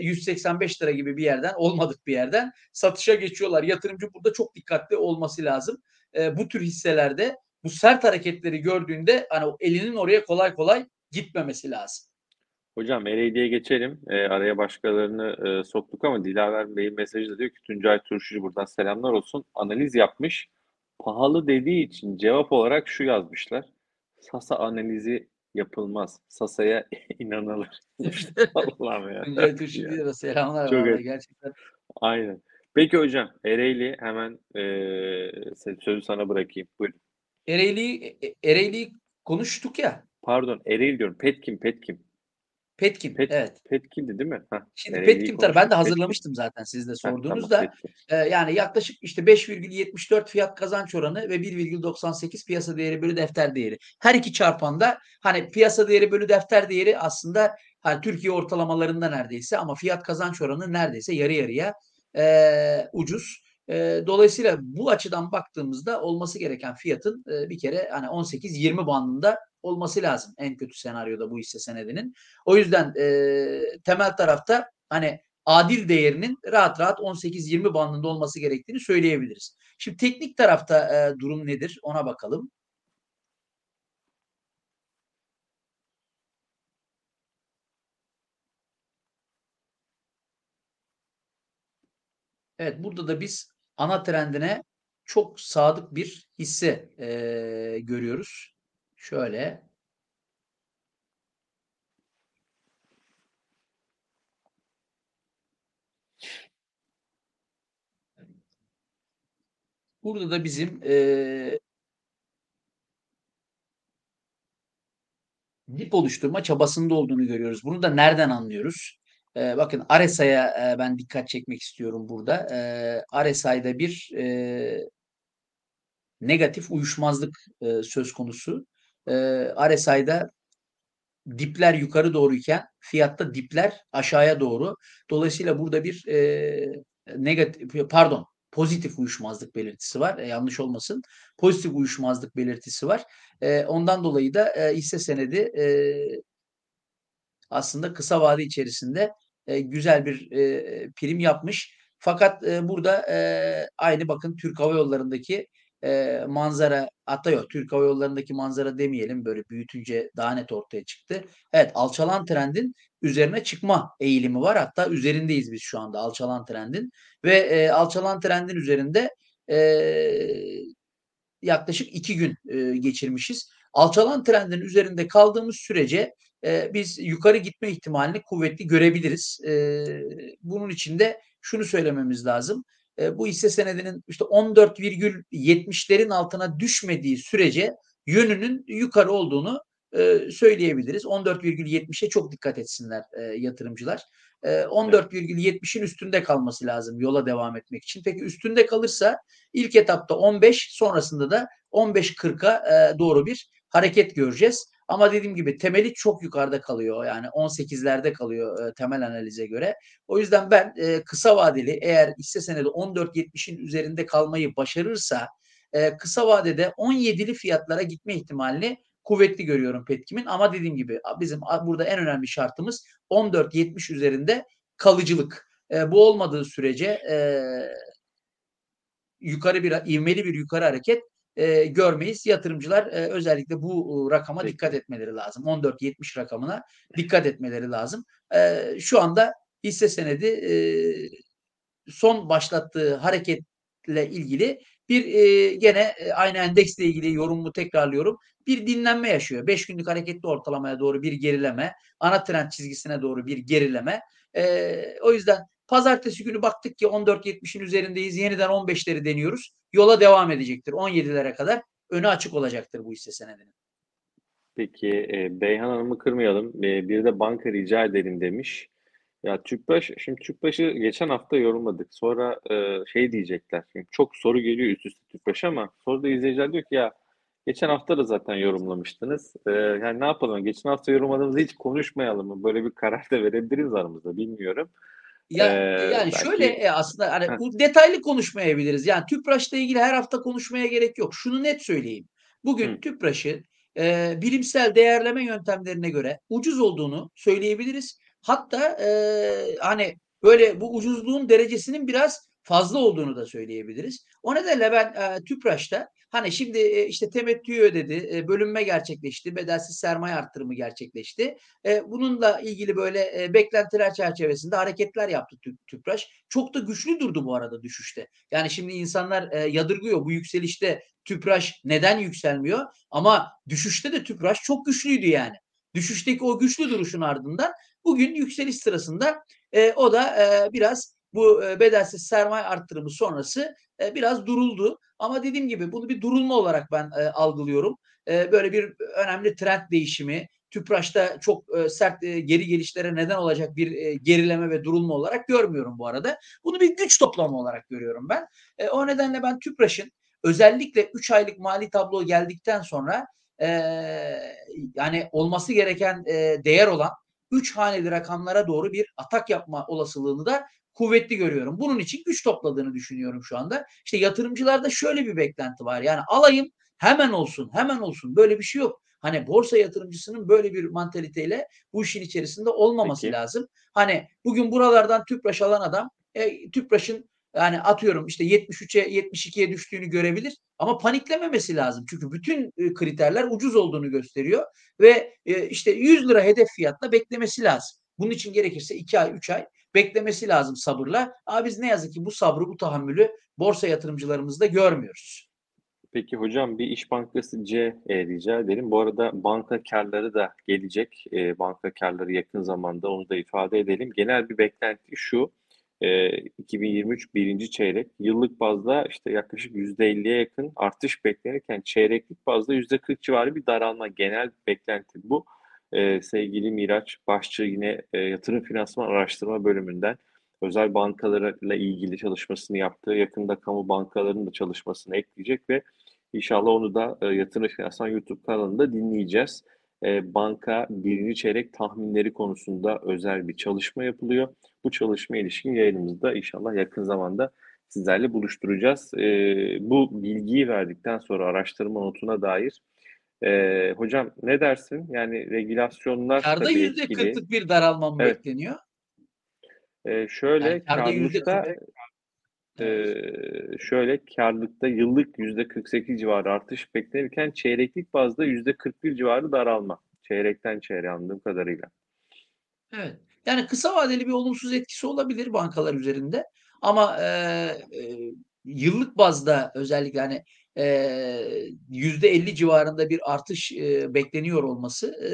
yüz seksen beş lira gibi bir yerden, olmadık bir yerden satışa geçiyorlar. Yatırımcı burada çok dikkatli olması lazım. E, bu tür hisselerde bu sert hareketleri gördüğünde hani o elinin oraya kolay kolay gitmemesi lazım. Hocam Ereğli'ye geçelim. E, araya başkalarını e, soktuk ama Dilaver Bey'in mesajı da diyor ki Tuncay Turşucu buradan selamlar olsun. Analiz yapmış. Pahalı dediği için cevap olarak şu yazmışlar. Sasa analizi yapılmaz. Sasa'ya inanılır. Allah'ım ya. Tuncay Turşucu'ya da selamlar. Çok vallahi, gerçekten. Aynen. Peki hocam, Ereğli hemen e, sözü sana bırakayım. Buyurun. Ereğli, Ereğli konuştuk ya. Pardon, Ereğli diyorum. Petkim, Petkim. Petkim, Pet, evet. Petkim'di değil mi? Heh, şimdi Ereğli Petkim tabii ben de hazırlamıştım Petkim. Zaten siz de sorduğunuzda. Ha, tamam, e, yani yaklaşık işte beş virgül yetmiş dört fiyat kazanç oranı ve bir virgül doksan sekiz piyasa değeri bölü defter değeri. Her iki çarpanda hani piyasa değeri bölü defter değeri aslında hani Türkiye ortalamalarında neredeyse, ama fiyat kazanç oranı neredeyse yarı yarıya Ee, ucuz. Ee, dolayısıyla bu açıdan baktığımızda olması gereken fiyatın e, bir kere hani on sekiz yirmi bandında olması lazım en kötü senaryoda bu hisse senedinin. O yüzden e, temel tarafta hani adil değerinin rahat rahat on sekiz yirmi bandında olması gerektiğini söyleyebiliriz. Şimdi teknik tarafta e, durum nedir? Ona bakalım. Evet, burada da biz ana trendine çok sadık bir hisse e, görüyoruz. Şöyle. Burada da bizim e, dip oluşturma çabasında olduğunu görüyoruz. Bunu da nereden anlıyoruz? Ee, bakın Aresa'ya e, ben dikkat çekmek istiyorum burada. Ee, Aresa'da bir e, negatif uyuşmazlık e, söz konusu. Ee, Aresa'da dipler yukarı doğruyken fiyatta dipler aşağıya doğru. Dolayısıyla burada bir e, negatif, pardon, pozitif uyuşmazlık belirtisi var. E, yanlış olmasın. Pozitif uyuşmazlık belirtisi var. E, ondan dolayı da e, hisse senedi e, aslında kısa vade içerisinde e, güzel bir e, prim yapmış. Fakat e, burada e, aynı bakın Türk Hava Yolları'ndaki e, manzara, hatta yok Türk Hava Yolları'ndaki manzara demeyelim, böyle büyütünce daha net ortaya çıktı. Evet, alçalan trendin üzerine çıkma eğilimi var. Hatta üzerindeyiz biz şu anda alçalan trendin. Ve e, alçalan trendin üzerinde e, yaklaşık iki gün e, geçirmişiz. Alçalan trendin üzerinde kaldığımız sürece e, biz yukarı gitme ihtimalini kuvvetli görebiliriz. E, bunun için de şunu söylememiz lazım. E, bu hisse senedinin işte on dört virgül yetmişlerin altına düşmediği sürece yönünün yukarı olduğunu e, söyleyebiliriz. on dört virgül yetmişe çok dikkat etsinler e, yatırımcılar. E, on dört virgül yetmişin üstünde kalması lazım yola devam etmek için. Peki üstünde kalırsa ilk etapta on beş, sonrasında da on beş kırka e, doğru bir hareket göreceğiz. Ama dediğim gibi temeli çok yukarıda kalıyor. Yani on sekizlerde kalıyor e, temel analize göre. O yüzden ben e, kısa vadeli eğer hisse senedi on dört yetmişin üzerinde kalmayı başarırsa e, kısa vadede on yedili fiyatlara gitme ihtimalini kuvvetli görüyorum Petkim'in. Ama dediğim gibi bizim burada en önemli şartımız on dört yetmiş üzerinde kalıcılık. E, bu olmadığı sürece e, yukarı bir ivmeli bir yukarı hareket E, görmeyiz. Yatırımcılar e, özellikle bu rakama Peki. dikkat etmeleri lazım. on dört yetmiş rakamına dikkat etmeleri lazım. E, şu anda hisse senedi e, son başlattığı hareketle ilgili bir e, gene aynı endeksle ilgili yorumumu tekrarlıyorum. Bir dinlenme yaşıyor. beş günlük hareketli ortalamaya doğru bir gerileme. Ana trend çizgisine doğru bir gerileme. E, o yüzden pazartesi günü baktık ki on dört yetmişin üzerindeyiz. Yeniden on beşleri deniyoruz. Yola devam edecektir. on yedilere kadar önü açık olacaktır bu hisse senedinin. Peki e, Beyhan Hanım'ı kırmayalım. E, bir de banka rica edelim demiş. Ya TÜPRAŞ, şimdi TÜPRAŞ'ı geçen hafta yorumladık. Sonra e, şey diyecekler. Şimdi çok soru geliyor üst üste TÜPRAŞ'a ama sonra da izleyiciler diyor ki ya geçen hafta da zaten yorumlamıştınız. E, yani ne yapalım? Geçen hafta yorumladığımızda hiç konuşmayalım mı? Böyle bir karar da verebiliriz aramızda, bilmiyorum. Ya, ee, yani belki... şöyle e, aslında hani bu detaylı konuşmayabiliriz. Yani TÜPRAŞ'la ilgili her hafta konuşmaya gerek yok. Şunu net söyleyeyim. Bugün TÜPRAŞ'ı e, bilimsel değerleme yöntemlerine göre ucuz olduğunu söyleyebiliriz. Hatta e, hani böyle bu ucuzluğun derecesinin biraz fazla olduğunu da söyleyebiliriz. O nedenle ben e, TÜPRAŞ'ta hani şimdi e, işte temettüyü ödedi, e, bölünme gerçekleşti, bedelsiz sermaye arttırımı gerçekleşti. E, bununla ilgili böyle e, beklentiler çerçevesinde hareketler yaptı TÜPRAŞ. Çok da güçlü durdu bu arada düşüşte. Yani şimdi insanlar e, yadırgıyor bu yükselişte TÜPRAŞ neden yükselmiyor? Ama düşüşte de TÜPRAŞ çok güçlüydü yani. Düşüşteki o güçlü duruşun ardından bugün yükseliş sırasında e, o da e, biraz bu bedelsiz sermaye arttırımı sonrası biraz duruldu. Ama dediğim gibi bunu bir durulma olarak ben algılıyorum. Böyle bir önemli trend değişimi, TÜPRAŞ'ta çok sert geri gelişlere neden olacak bir gerileme ve durulma olarak görmüyorum bu arada. Bunu bir güç toplamı olarak görüyorum ben. O nedenle ben TÜPRAŞ'ın özellikle üç aylık mali tablo geldikten sonra yani olması gereken değer olan üç haneli rakamlara doğru bir atak yapma olasılığını da kuvvetli görüyorum. Bunun için güç topladığını düşünüyorum şu anda. İşte yatırımcılarda şöyle bir beklenti var. Yani alayım hemen olsun, hemen olsun. Böyle bir şey yok. Hani borsa yatırımcısının böyle bir mantaliteyle bu işin içerisinde olmaması Peki. lazım. Hani bugün buralardan TÜPRAŞ alan adam e, TÜPRAŞ'ın yani atıyorum işte yetmiş üçe yetmiş ikiye düştüğünü görebilir ama paniklememesi lazım. Çünkü bütün e, kriterler ucuz olduğunu gösteriyor ve e, işte yüz lira hedef fiyatla beklemesi lazım. Bunun için gerekirse iki ay üç ay beklemesi lazım sabırla. Ama biz ne yazık ki bu sabrı, bu tahammülü borsa yatırımcılarımızda görmüyoruz. Peki hocam bir İş Bankası C e, rica edelim. Bu arada banka karları da gelecek. E, banka karları yakın zamanda, onu da ifade edelim. Genel bir beklenti şu. E, iki bin yirmi üç birinci çeyrek yıllık bazda işte yaklaşık yüzde elliye yakın artış beklenirken çeyreklik bazda yüzde kırk civarı bir daralma. Genel beklenti bu. Ee, sevgili Miraç Başçı yine e, Yatırım Finansman Araştırma Bölümünden özel bankalarla ilgili çalışmasını yaptı. Yakında kamu bankalarının da çalışmasını ekleyecek ve inşallah onu da e, Yatırım Finansman YouTube kanalında dinleyeceğiz. E, banka birinci çeyrek tahminleri konusunda özel bir çalışma yapılıyor. Bu çalışma ilişkin yayınımızda inşallah yakın zamanda sizlerle buluşturacağız. E, bu bilgiyi verdikten sonra araştırma notuna dair Ee, hocam ne dersin? Yani regülasyonlar karda tabii etkili. Karda yüzde kırklık bir daralma mı evet. bekleniyor? Ee, şöyle yani karda e, şöyle karlılıkta yıllık yüzde kırk sekiz civarı artış beklenirken çeyreklik bazda yüzde kırk bir civarı daralma. Çeyrekten çeyreğe anladığım kadarıyla. Evet. Yani kısa vadeli bir olumsuz etkisi olabilir bankalar üzerinde. Ama e, e, yıllık bazda özellikle hani yüzde elli civarında bir artış e, bekleniyor olması e,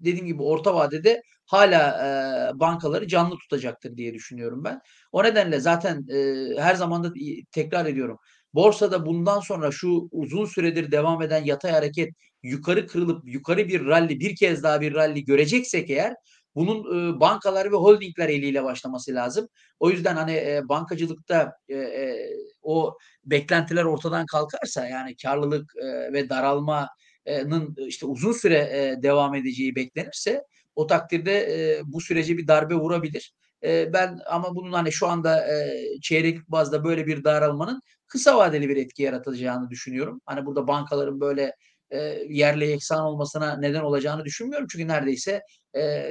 dediğim gibi orta vadede hala e, bankaları canlı tutacaktır diye düşünüyorum ben. O nedenle zaten e, her zaman da tekrar ediyorum. Borsada bundan sonra şu uzun süredir devam eden yatay hareket yukarı kırılıp yukarı bir rally, bir kez daha bir rally göreceksek eğer, bunun e, bankalar ve holdingler eliyle başlaması lazım. O yüzden hani e, bankacılıkta e, e, o beklentiler ortadan kalkarsa, yani karlılık e, ve daralmanın işte uzun süre e, devam edeceği beklenirse, o takdirde e, bu sürece bir darbe vurabilir. E, ben ama bunun hani şu anda e, çeyrek bazda böyle bir daralmanın kısa vadeli bir etki yaratacağını düşünüyorum. Hani burada bankaların böyle yerle yeksan olmasına neden olacağını düşünmüyorum. Çünkü neredeyse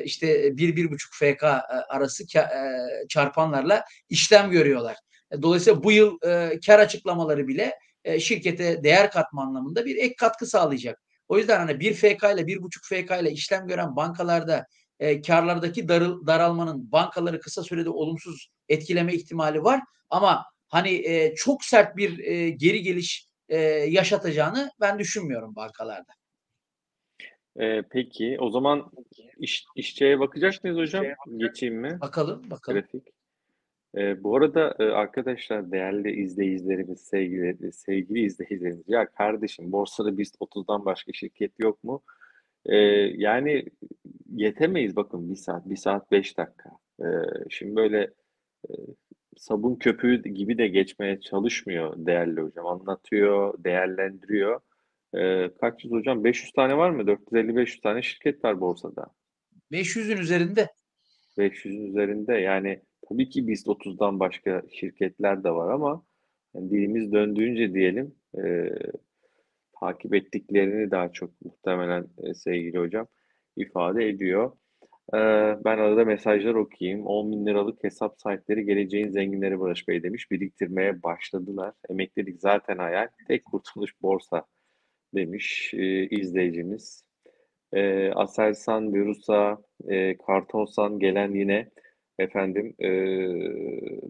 işte bir bir buçuk F K arası çarpanlarla işlem görüyorlar. Dolayısıyla bu yıl kar açıklamaları bile şirkete değer katma anlamında bir ek katkı sağlayacak. O yüzden hani bir F K ile bir buçuk F K ile işlem gören bankalarda karlardaki daralmanın bankaları kısa sürede olumsuz etkileme ihtimali var. Ama hani çok sert bir geri geliş yaşatacağını ben düşünmüyorum bankalarda. Ee, peki o zaman iş, işçiye bakacak mıyız hocam? Bakacak. Geçeyim mi? Bakalım bakalım. Ee, bu arada arkadaşlar, değerli izleyicilerimiz, sevgili sevgili izleyicilerimiz, ya kardeşim borsada biz otuzdan başka şirket yok mu? Ee, yani yetemeyiz bakın, bir saat, bir saat beş dakika. Ee, şimdi böyle e, sabun köpüğü gibi de geçmeye çalışmıyor değerli hocam. Anlatıyor, değerlendiriyor. Ee, kaç yüz hocam? beş yüz tane var mı? dört yüz elli beş yüz tane şirket var borsada. beş yüzün üzerinde. beş yüzün üzerinde. Yani tabii ki biz otuzdan başka şirketler de var ama yani dilimiz döndüğünce diyelim e, takip ettiklerini daha çok muhtemelen e, sevgili hocam ifade ediyor. Ben arada mesajlar okuyayım. on bin liralık hesap sahipleri geleceğin zenginleri Barış Bey demiş. Biriktirmeye başladılar. Emeklilik zaten hayal. Tek kurtuluş borsa demiş izleyicimiz. Aselsan, Virusa, Kartonsan gelen yine efendim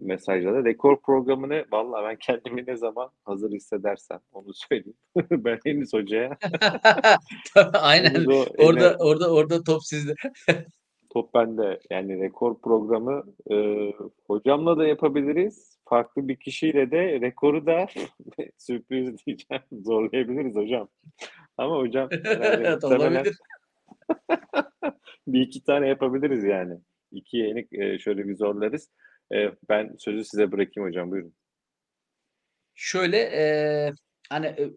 mesajlarda. Rekor programını vallahi ben kendimi ne zaman hazır hissedersem onu söyleyeyim. Ben henüz hocaya. Aynen. O, orada yine... orada orada top sizde. Top bende. Yani rekor programı e, hocamla da yapabiliriz. Farklı bir kişiyle de rekoru da sürpriz diyeceğim. Zorlayabiliriz hocam. Ama hocam herhalde olabilir. Bir iki tane yapabiliriz yani. İki yenik e, şöyle bir zorlarız. E, ben sözü size bırakayım hocam. Buyurun. Şöyle e, hani e,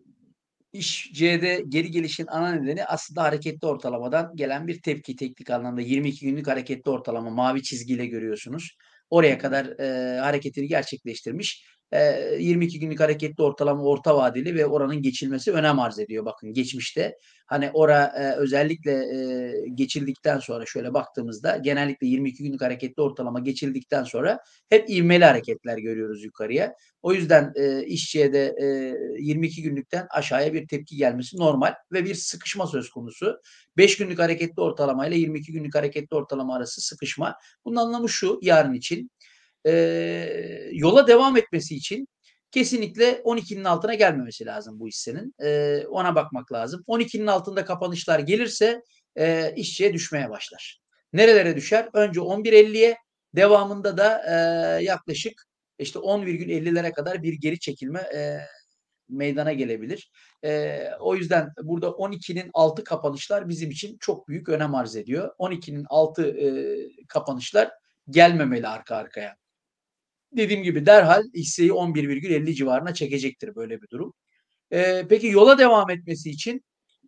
İş C'de geri gelişin ana nedeni aslında hareketli ortalamadan gelen bir tepki, teknik anlamda yirmi iki günlük hareketli ortalama mavi çizgiyle görüyorsunuz. Oraya kadar e, hareketini gerçekleştirmiş. E, yirmi iki günlük hareketli ortalama orta vadeli ve oranın geçilmesi önem arz ediyor. Bakın geçmişte hani ora e, özellikle e, geçildikten sonra şöyle baktığımızda genellikle yirmi iki günlük hareketli ortalama geçildikten sonra hep ivmeli hareketler görüyoruz yukarıya. O yüzden e, işçiye de e, yirmi iki günlükten aşağıya bir tepki gelmesi normal ve bir sıkışma söz konusu. beş günlük hareketli ortalama ile yirmi iki günlük hareketli ortalama arası sıkışma. Bunun anlamı şu: yarın için Ee, yola devam etmesi için kesinlikle on ikinin altına gelmemesi lazım bu hissenin. Ee, ona bakmak lazım. on ikinin altında kapanışlar gelirse e, işçiye düşmeye başlar. Nerelere düşer? Önce on bir elliye, devamında da e, yaklaşık işte on virgül ellilere kadar bir geri çekilme e, meydana gelebilir. E, o yüzden burada on ikinin altı kapanışlar bizim için çok büyük önem arz ediyor. on ikinin altı e, kapanışlar gelmemeli arka arkaya. Dediğim gibi derhal hisseyi on bir virgül elli civarına çekecektir böyle bir durum. Ee, peki yola devam etmesi için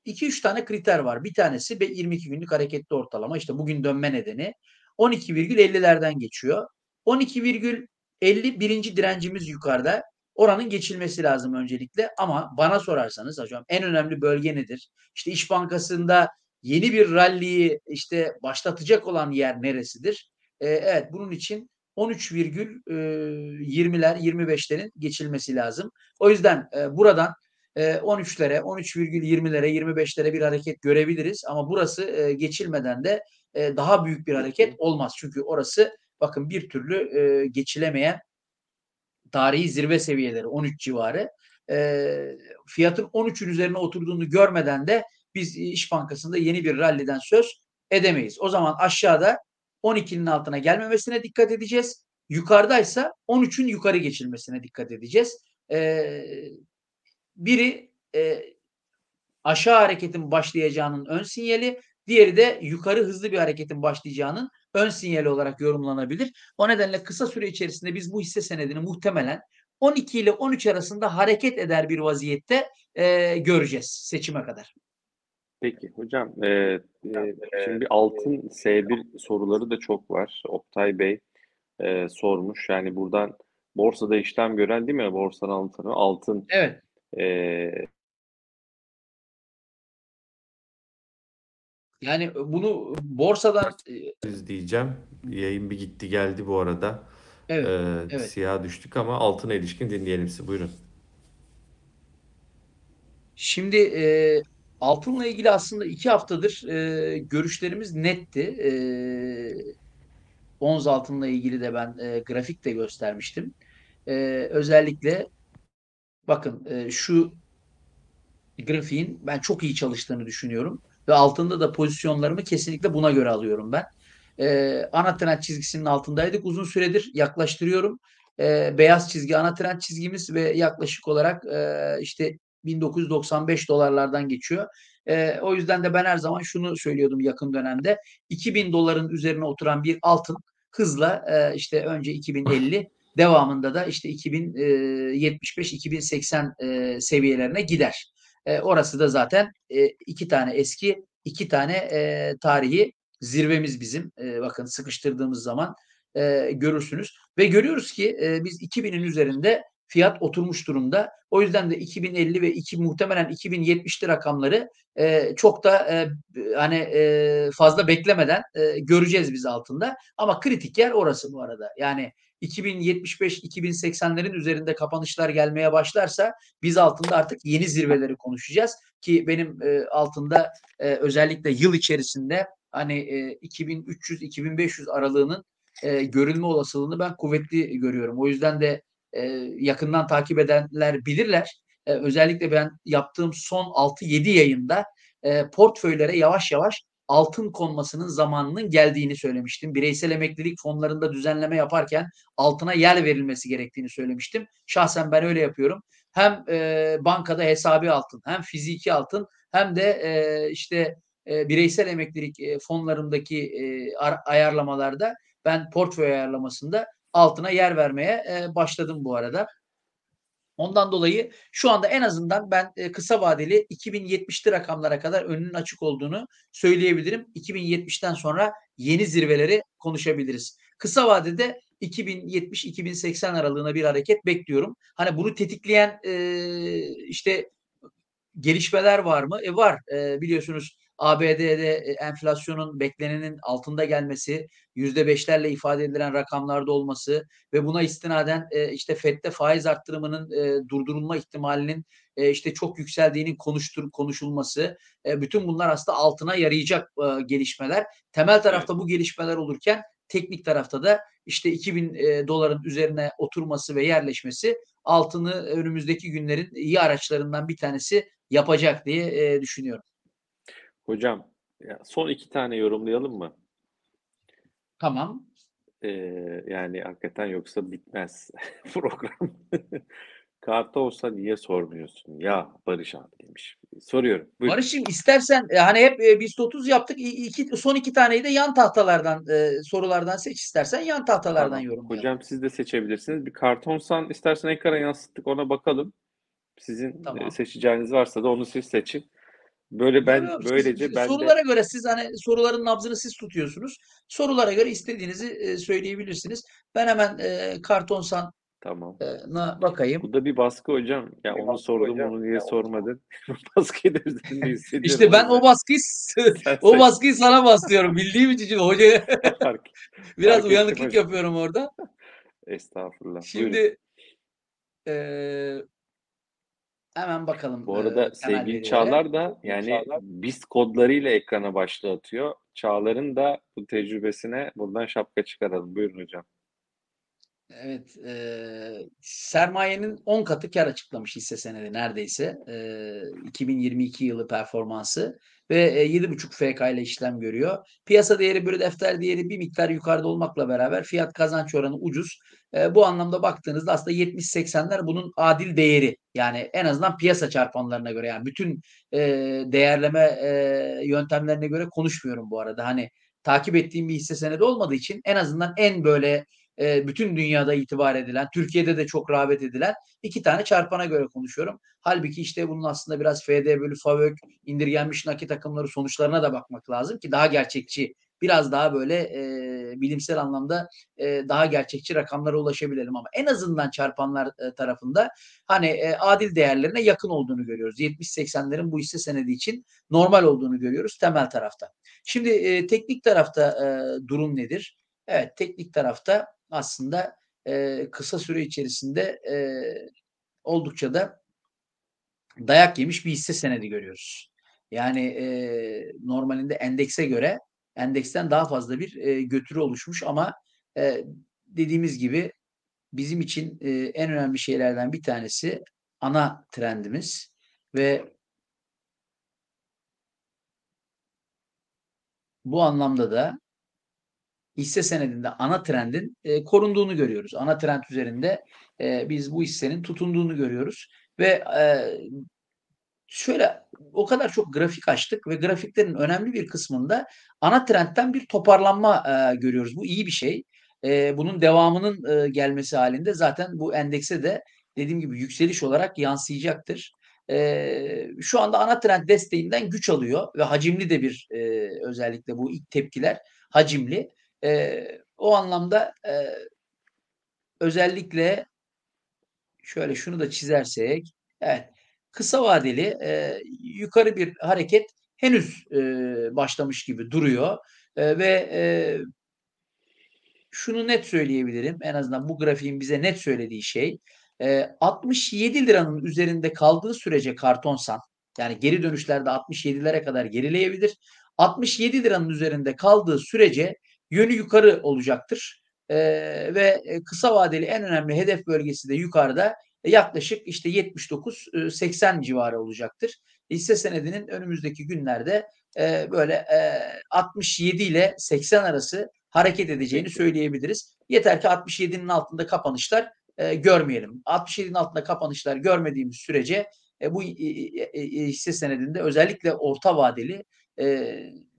iki üç tane kriter var. Bir tanesi yirmi iki günlük hareketli ortalama. İşte bugün dönme nedeni on iki virgül ellilerden geçiyor. on iki virgül elli birinci direncimiz yukarıda. Oranın geçilmesi lazım öncelikle. Ama bana sorarsanız hocam en önemli bölge nedir? İşte İş Bankası'nda yeni bir ralliyi işte başlatacak olan yer neresidir? Ee, evet, bunun için on üç virgül yirmiler, yirmi beşlerin geçilmesi lazım. O yüzden buradan on üçlere, on üç virgül yirmilere, yirmi beşlere bir hareket görebiliriz. Ama burası geçilmeden de daha büyük bir hareket olmaz. Çünkü orası bakın bir türlü geçilemeyen tarihi zirve seviyeleri, on üç civarı. Fiyatın on üçün üzerine oturduğunu görmeden de biz İş Bankası'nda yeni bir ralliden söz edemeyiz. O zaman aşağıda on ikinin altına gelmemesine dikkat edeceğiz. Yukarıdaysa on üçün yukarı geçilmesine dikkat edeceğiz. Ee, biri e, aşağı hareketin başlayacağının ön sinyali, diğeri de yukarı hızlı bir hareketin başlayacağının ön sinyali olarak yorumlanabilir. O nedenle kısa süre içerisinde biz bu hisse senedini muhtemelen on iki ile on üç arasında hareket eder bir vaziyette e, göreceğiz seçime kadar. Peki hocam, e, e, şimdi altın S bir soruları da çok var. Oktay Bey e, sormuş. Yani buradan borsada işlem gören, değil mi? Borsadan alınan altın. Evet. E, yani bunu borsadan... Siz diyeceğim. Yayın bir gitti geldi bu arada. Evet, ee, evet. Siyah düştük ama altına ilişkin dinleyelim sizi. Buyurun. Şimdi e, altınla ilgili aslında iki haftadır e, görüşlerimiz netti. E, Onz altınla ilgili de ben e, grafik de göstermiştim. E, özellikle bakın e, şu grafiğin ben çok iyi çalıştığını düşünüyorum. Ve altında da pozisyonlarımı kesinlikle buna göre alıyorum ben. Ee, ana trend çizgisinin altındaydık. Uzun süredir yaklaştırıyorum. Ee, beyaz çizgi ana trend çizgimiz ve yaklaşık olarak e, işte bin dokuz yüz doksan beş dolarlardan geçiyor. E, o yüzden de ben her zaman şunu söylüyordum yakın dönemde. iki bin doların üzerine oturan bir altın hızla e, işte önce iki bin elli devamında da işte iki bin yetmiş beş iki bin seksen e, seviyelerine gider. E, orası da zaten e, iki tane eski, iki tane e, tarihi zirvemiz bizim. E, bakın sıkıştırdığımız zaman e, görürsünüz. Ve görüyoruz ki e, biz iki binin üzerinde fiyat oturmuş durumda. O yüzden de iki bin elli ve iki, muhtemelen iki bin yetmişli rakamları e, çok da e, hani e, fazla beklemeden e, göreceğiz biz altında. Ama kritik yer orası bu arada. Yani iki bin yetmiş beş iki bin seksenlerin üzerinde kapanışlar gelmeye başlarsa biz altında artık yeni zirveleri konuşacağız. Ki benim e, altında e, özellikle yıl içerisinde hani e, iki bin üç yüz iki bin beş yüz aralığının e, görülme olasılığını ben kuvvetli görüyorum. O yüzden de e, yakından takip edenler bilirler. E, özellikle ben yaptığım son altı yedi yayında e, portföylere yavaş yavaş altın konmasının zamanının geldiğini söylemiştim. Bireysel emeklilik fonlarında düzenleme yaparken altına yer verilmesi gerektiğini söylemiştim. Şahsen ben öyle yapıyorum. Hem e, bankada hesabı altın, hem fiziki altın, hem de e, işte e, bireysel emeklilik e, fonlarındaki e, ar- ayarlamalarda ben portföy ayarlamasında altına yer vermeye e, başladım bu arada. Ondan dolayı şu anda en azından ben kısa vadeli iki bin yetmişli rakamlara kadar önünün açık olduğunu söyleyebilirim. iki bin yetmişten sonra yeni zirveleri konuşabiliriz. Kısa vadede iki bin yetmiş iki bin seksen aralığına bir hareket bekliyorum. Hani bunu tetikleyen e, işte gelişmeler var mı? E var. E, biliyorsunuz A B D'de enflasyonun beklenenin altında gelmesi, yüzde beşlerle ifade edilen rakamlarda olması ve buna istinaden e, işte F E D'de faiz arttırımının e, durdurulma ihtimalinin e, işte çok yükseldiğinin konuştur, konuşulması, e, bütün bunlar aslında altına yarayacak e, gelişmeler. Temel tarafta bu gelişmeler olurken teknik tarafta da işte iki bin doların üzerine oturması ve yerleşmesi altını önümüzdeki günlerin iyi araçlarından bir tanesi yapacak diye e, düşünüyorum. Hocam son iki tane yorumlayalım mı? Tamam. Ee, yani hakikaten yoksa bitmez program. Kartonsan niye sormuyorsun? Ya Barış abi demiş. Soruyorum. Buyurun. Barış'ım istersen hani hep e, biz otuz yaptık. İki, son iki taneyi de yan tahtalardan e, sorulardan seç istersen yan tahtalardan tamam. Yorumlayalım. Hocam siz de seçebilirsiniz. Bir Kartonsan istersen ekrana yansıttık ona bakalım. Sizin tamam. e, seçeceğiniz varsa da onu siz seçin. Böyle ben Biliyor böylece siz, ben sorulara de... göre siz hani soruların nabzını siz tutuyorsunuz. Sorulara göre istediğinizi e, söyleyebilirsiniz. Ben hemen e, Kartonsan'a tamam. e, bakayım. Bu da bir baskı hocam. Ya bir onu sordum hocam. Onu niye ya sormadın? Baskı edildiğini hissediyorum. İşte ben o baskıyı o baskıyı sana bastıyorum. Bildiğim için hocaya biraz fark uyanıklık yapıyorum orada. Estağfurullah. Şimdi hemen bakalım. Bu arada e, sevgili Çağlar da yani Çağlar. Biz kodlarıyla ekrana başlatıyor. Çağlar'ın da bu tecrübesine buradan şapka çıkaralım. Buyurun hocam. Evet, e, sermayenin on katı kar açıklamış hisse senedi neredeyse. E, iki bin yirmi iki yılı performansı ve yedi virgül beş F K ile işlem görüyor. Piyasa değeri bölü defter değeri bir miktar yukarıda olmakla beraber fiyat kazanç oranı ucuz. E, bu anlamda baktığınızda aslında yetmiş seksenler bunun adil değeri. Yani en azından piyasa çarpanlarına göre, yani bütün e, değerleme e, yöntemlerine göre konuşmuyorum bu arada. Hani takip ettiğim bir hisse senedi olmadığı için en azından en böyle bütün dünyada itibar edilen, Türkiye'de de çok rağbet edilen iki tane çarpana göre konuşuyorum. Halbuki işte bunun aslında biraz F D bölü FAVÖK, indirgenmiş nakit akımları sonuçlarına da bakmak lazım ki daha gerçekçi, biraz daha böyle e, bilimsel anlamda e, daha gerçekçi rakamlara ulaşabilelim. Ama en azından çarpanlar e, tarafında hani e, adil değerlerine yakın olduğunu görüyoruz. yetmiş seksenlerin bu hisse senedi için normal olduğunu görüyoruz temel tarafta. Şimdi e, teknik tarafta e, durum nedir? Evet, teknik tarafta aslında e, kısa süre içerisinde e, oldukça da dayak yemiş bir hisse senedi görüyoruz. Yani e, normalinde endekse göre, endeksten daha fazla bir e, götürü oluşmuş ama e, dediğimiz gibi bizim için e, en önemli şeylerden bir tanesi ana trendimiz ve bu anlamda da hisse senedinde ana trendin e, korunduğunu görüyoruz. Ana trend üzerinde e, biz bu hissenin tutunduğunu görüyoruz. Ve e, şöyle o kadar çok grafik açtık ve grafiklerin önemli bir kısmında ana trendten bir toparlanma e, görüyoruz. Bu iyi bir şey. E, bunun devamının e, gelmesi halinde zaten bu endekse de dediğim gibi yükseliş olarak yansıyacaktır. Ee, şu anda ana trend desteğinden güç alıyor ve hacimli de bir e, özellikle bu ilk tepkiler hacimli. E, o anlamda e, özellikle şöyle şunu da çizersek, evet, kısa vadeli e, yukarı bir hareket henüz e, başlamış gibi duruyor e, ve e, şunu net söyleyebilirim, en azından bu grafiğin bize net söylediği şey, altmış yedi liranın üzerinde kaldığı sürece Kartonsan, yani geri dönüşlerde altmış yedilere kadar gerileyebilir. altmış yedi liranın üzerinde kaldığı sürece yönü yukarı olacaktır. Ee, ve kısa vadeli en önemli hedef bölgesi de yukarıda, yaklaşık işte yetmiş dokuz seksen civarı olacaktır. Hisse senedinin önümüzdeki günlerde e, böyle e, altmış yedi ile seksen arası hareket edeceğini söyleyebiliriz. Yeter ki altmış yedinin altında kapanışlar E, görmeyelim. altmış yedinin altında kapanışlar görmediğimiz sürece e, bu e, e, hisse senedinde özellikle orta vadeli e,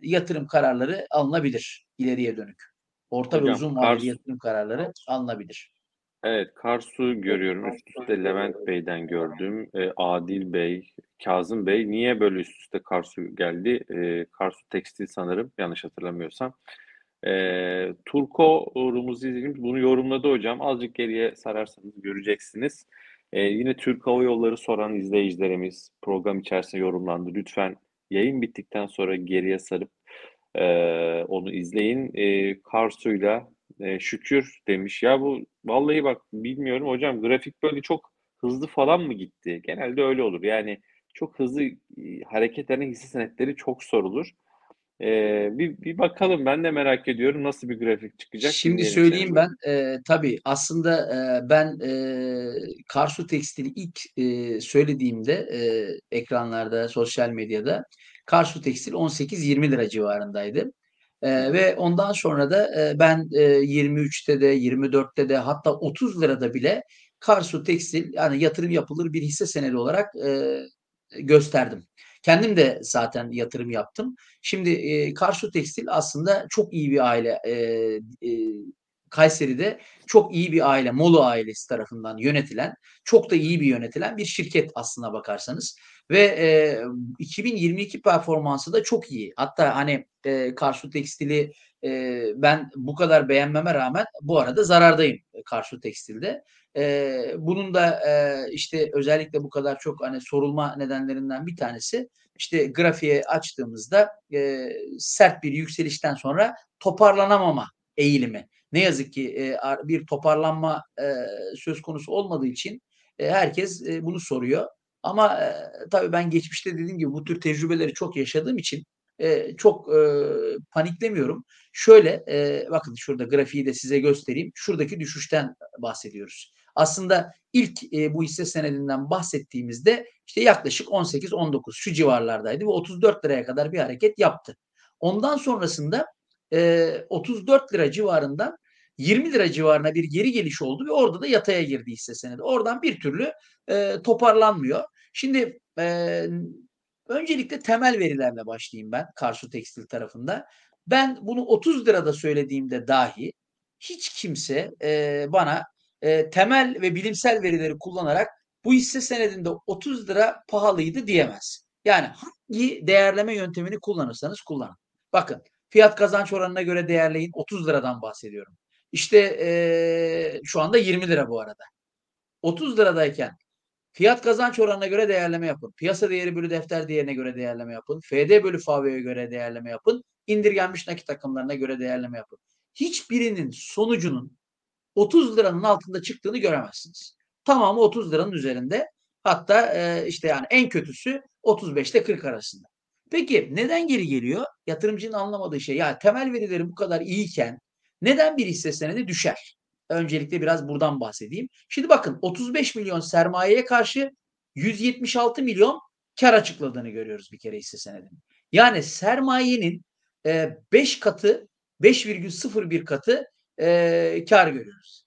yatırım kararları alınabilir ileriye dönük. Orta Hocam, ve uzun vadeli Karsu, yatırım kararları alınabilir. Evet, Karsu görüyorum. Üst üste Levent Bey'den gördüm. E, Adil Bey, Kazım Bey. Niye böyle üst üste Karsu geldi? E, Karsu Tekstil sanırım, yanlış hatırlamıyorsam. E, Turko Rumuzi izlediğimiz bunu yorumladı hocam. Azıcık geriye sararsanız göreceksiniz. E, yine Türk Hava Yolları soran izleyicilerimiz program içerisinde yorumlandı. Lütfen yayın bittikten sonra geriye sarıp e, onu izleyin. E, Karsu'yla e, şükür demiş. Ya bu vallahi bak bilmiyorum hocam, grafik böyle çok hızlı falan mı gitti? Genelde öyle olur. Yani çok hızlı e, hareket eden hisse senetleri çok sorulur. Ee, bir, bir bakalım, ben de merak ediyorum nasıl bir grafik çıkacak. Şimdi söyleyeyim ben e, tabii aslında e, ben e, Karsu Tekstil'i ilk e, söylediğimde e, ekranlarda, sosyal medyada Karsu Tekstil on sekiz yirmi lira civarındaydı. E, ve ondan sonra da e, ben e, yirmi üçte de yirmi dörtte de hatta otuz lirada bile Karsu Tekstil, yani yatırım yapılır bir hisse senedi olarak e, gösterdim. Kendim de zaten yatırım yaptım. Şimdi e, Karsu Tekstil aslında çok iyi bir aile. E, e, Kayseri'de çok iyi bir aile. Molu ailesi tarafından yönetilen, çok da iyi bir yönetilen bir şirket aslına bakarsanız. Ve e, iki bin yirmi iki performansı da çok iyi. Hatta hani e, Karsu Tekstil'i e, ben bu kadar beğenmeme rağmen bu arada zarardayım Karsu Tekstil'de. Ee, bunun da e, işte özellikle bu kadar çok hani sorulma nedenlerinden bir tanesi işte grafiğe açtığımızda e, sert bir yükselişten sonra toparlanamama eğilimi. Ne yazık ki e, bir toparlanma e, söz konusu olmadığı için e, herkes e, bunu soruyor. Ama e, tabii ben geçmişte dediğim gibi bu tür tecrübeleri çok yaşadığım için e, çok e, paniklemiyorum. Şöyle e, bakın şurada grafiği de size göstereyim. Şuradaki düşüşten bahsediyoruz. Aslında ilk e, bu hisse senedinden bahsettiğimizde işte yaklaşık on sekiz on dokuz şu civarlardaydı ve otuz dört liraya kadar bir hareket yaptı. Ondan sonrasında e, otuz dört lira civarından yirmi lira civarına bir geri geliş oldu ve orada da yataya girdi hisse senedi. Oradan bir türlü e, toparlanmıyor. Şimdi e, öncelikle temel verilerle başlayayım ben Karsu Tekstil tarafında. Ben bunu otuz lirada söylediğimde dahi hiç kimse e, bana e, temel ve bilimsel verileri kullanarak bu hisse senedinde otuz lira pahalıydı diyemez. Yani hangi değerleme yöntemini kullanırsanız kullanın. Bakın fiyat kazanç oranına göre değerleyin, otuz liradan bahsediyorum. İşte ee, şu anda yirmi lira bu arada. otuz liradayken fiyat kazanç oranına göre değerleme yapın. Piyasa değeri bölü defter değerine göre değerleme yapın. F D bölü F A V'ye göre değerleme yapın. İndirgenmiş nakit akımlarına göre değerleme yapın. Hiçbirinin sonucunun otuz liranın altında çıktığını göremezsiniz. Tamamı otuz liranın üzerinde. Hatta ee, işte yani en kötüsü otuz beş ile kırk arasında. Peki neden geri geliyor? Yatırımcının anlamadığı şey, ya temel verileri bu kadar iyiyken neden bir hisse senedi düşer? Öncelikle biraz buradan bahsedeyim. Şimdi bakın otuz beş milyon sermayeye karşı yüz yetmiş altı milyon kar açıkladığını görüyoruz bir kere hisse senedinin. Yani sermayenin beş katı, beş virgül sıfır bir katı kar görüyoruz.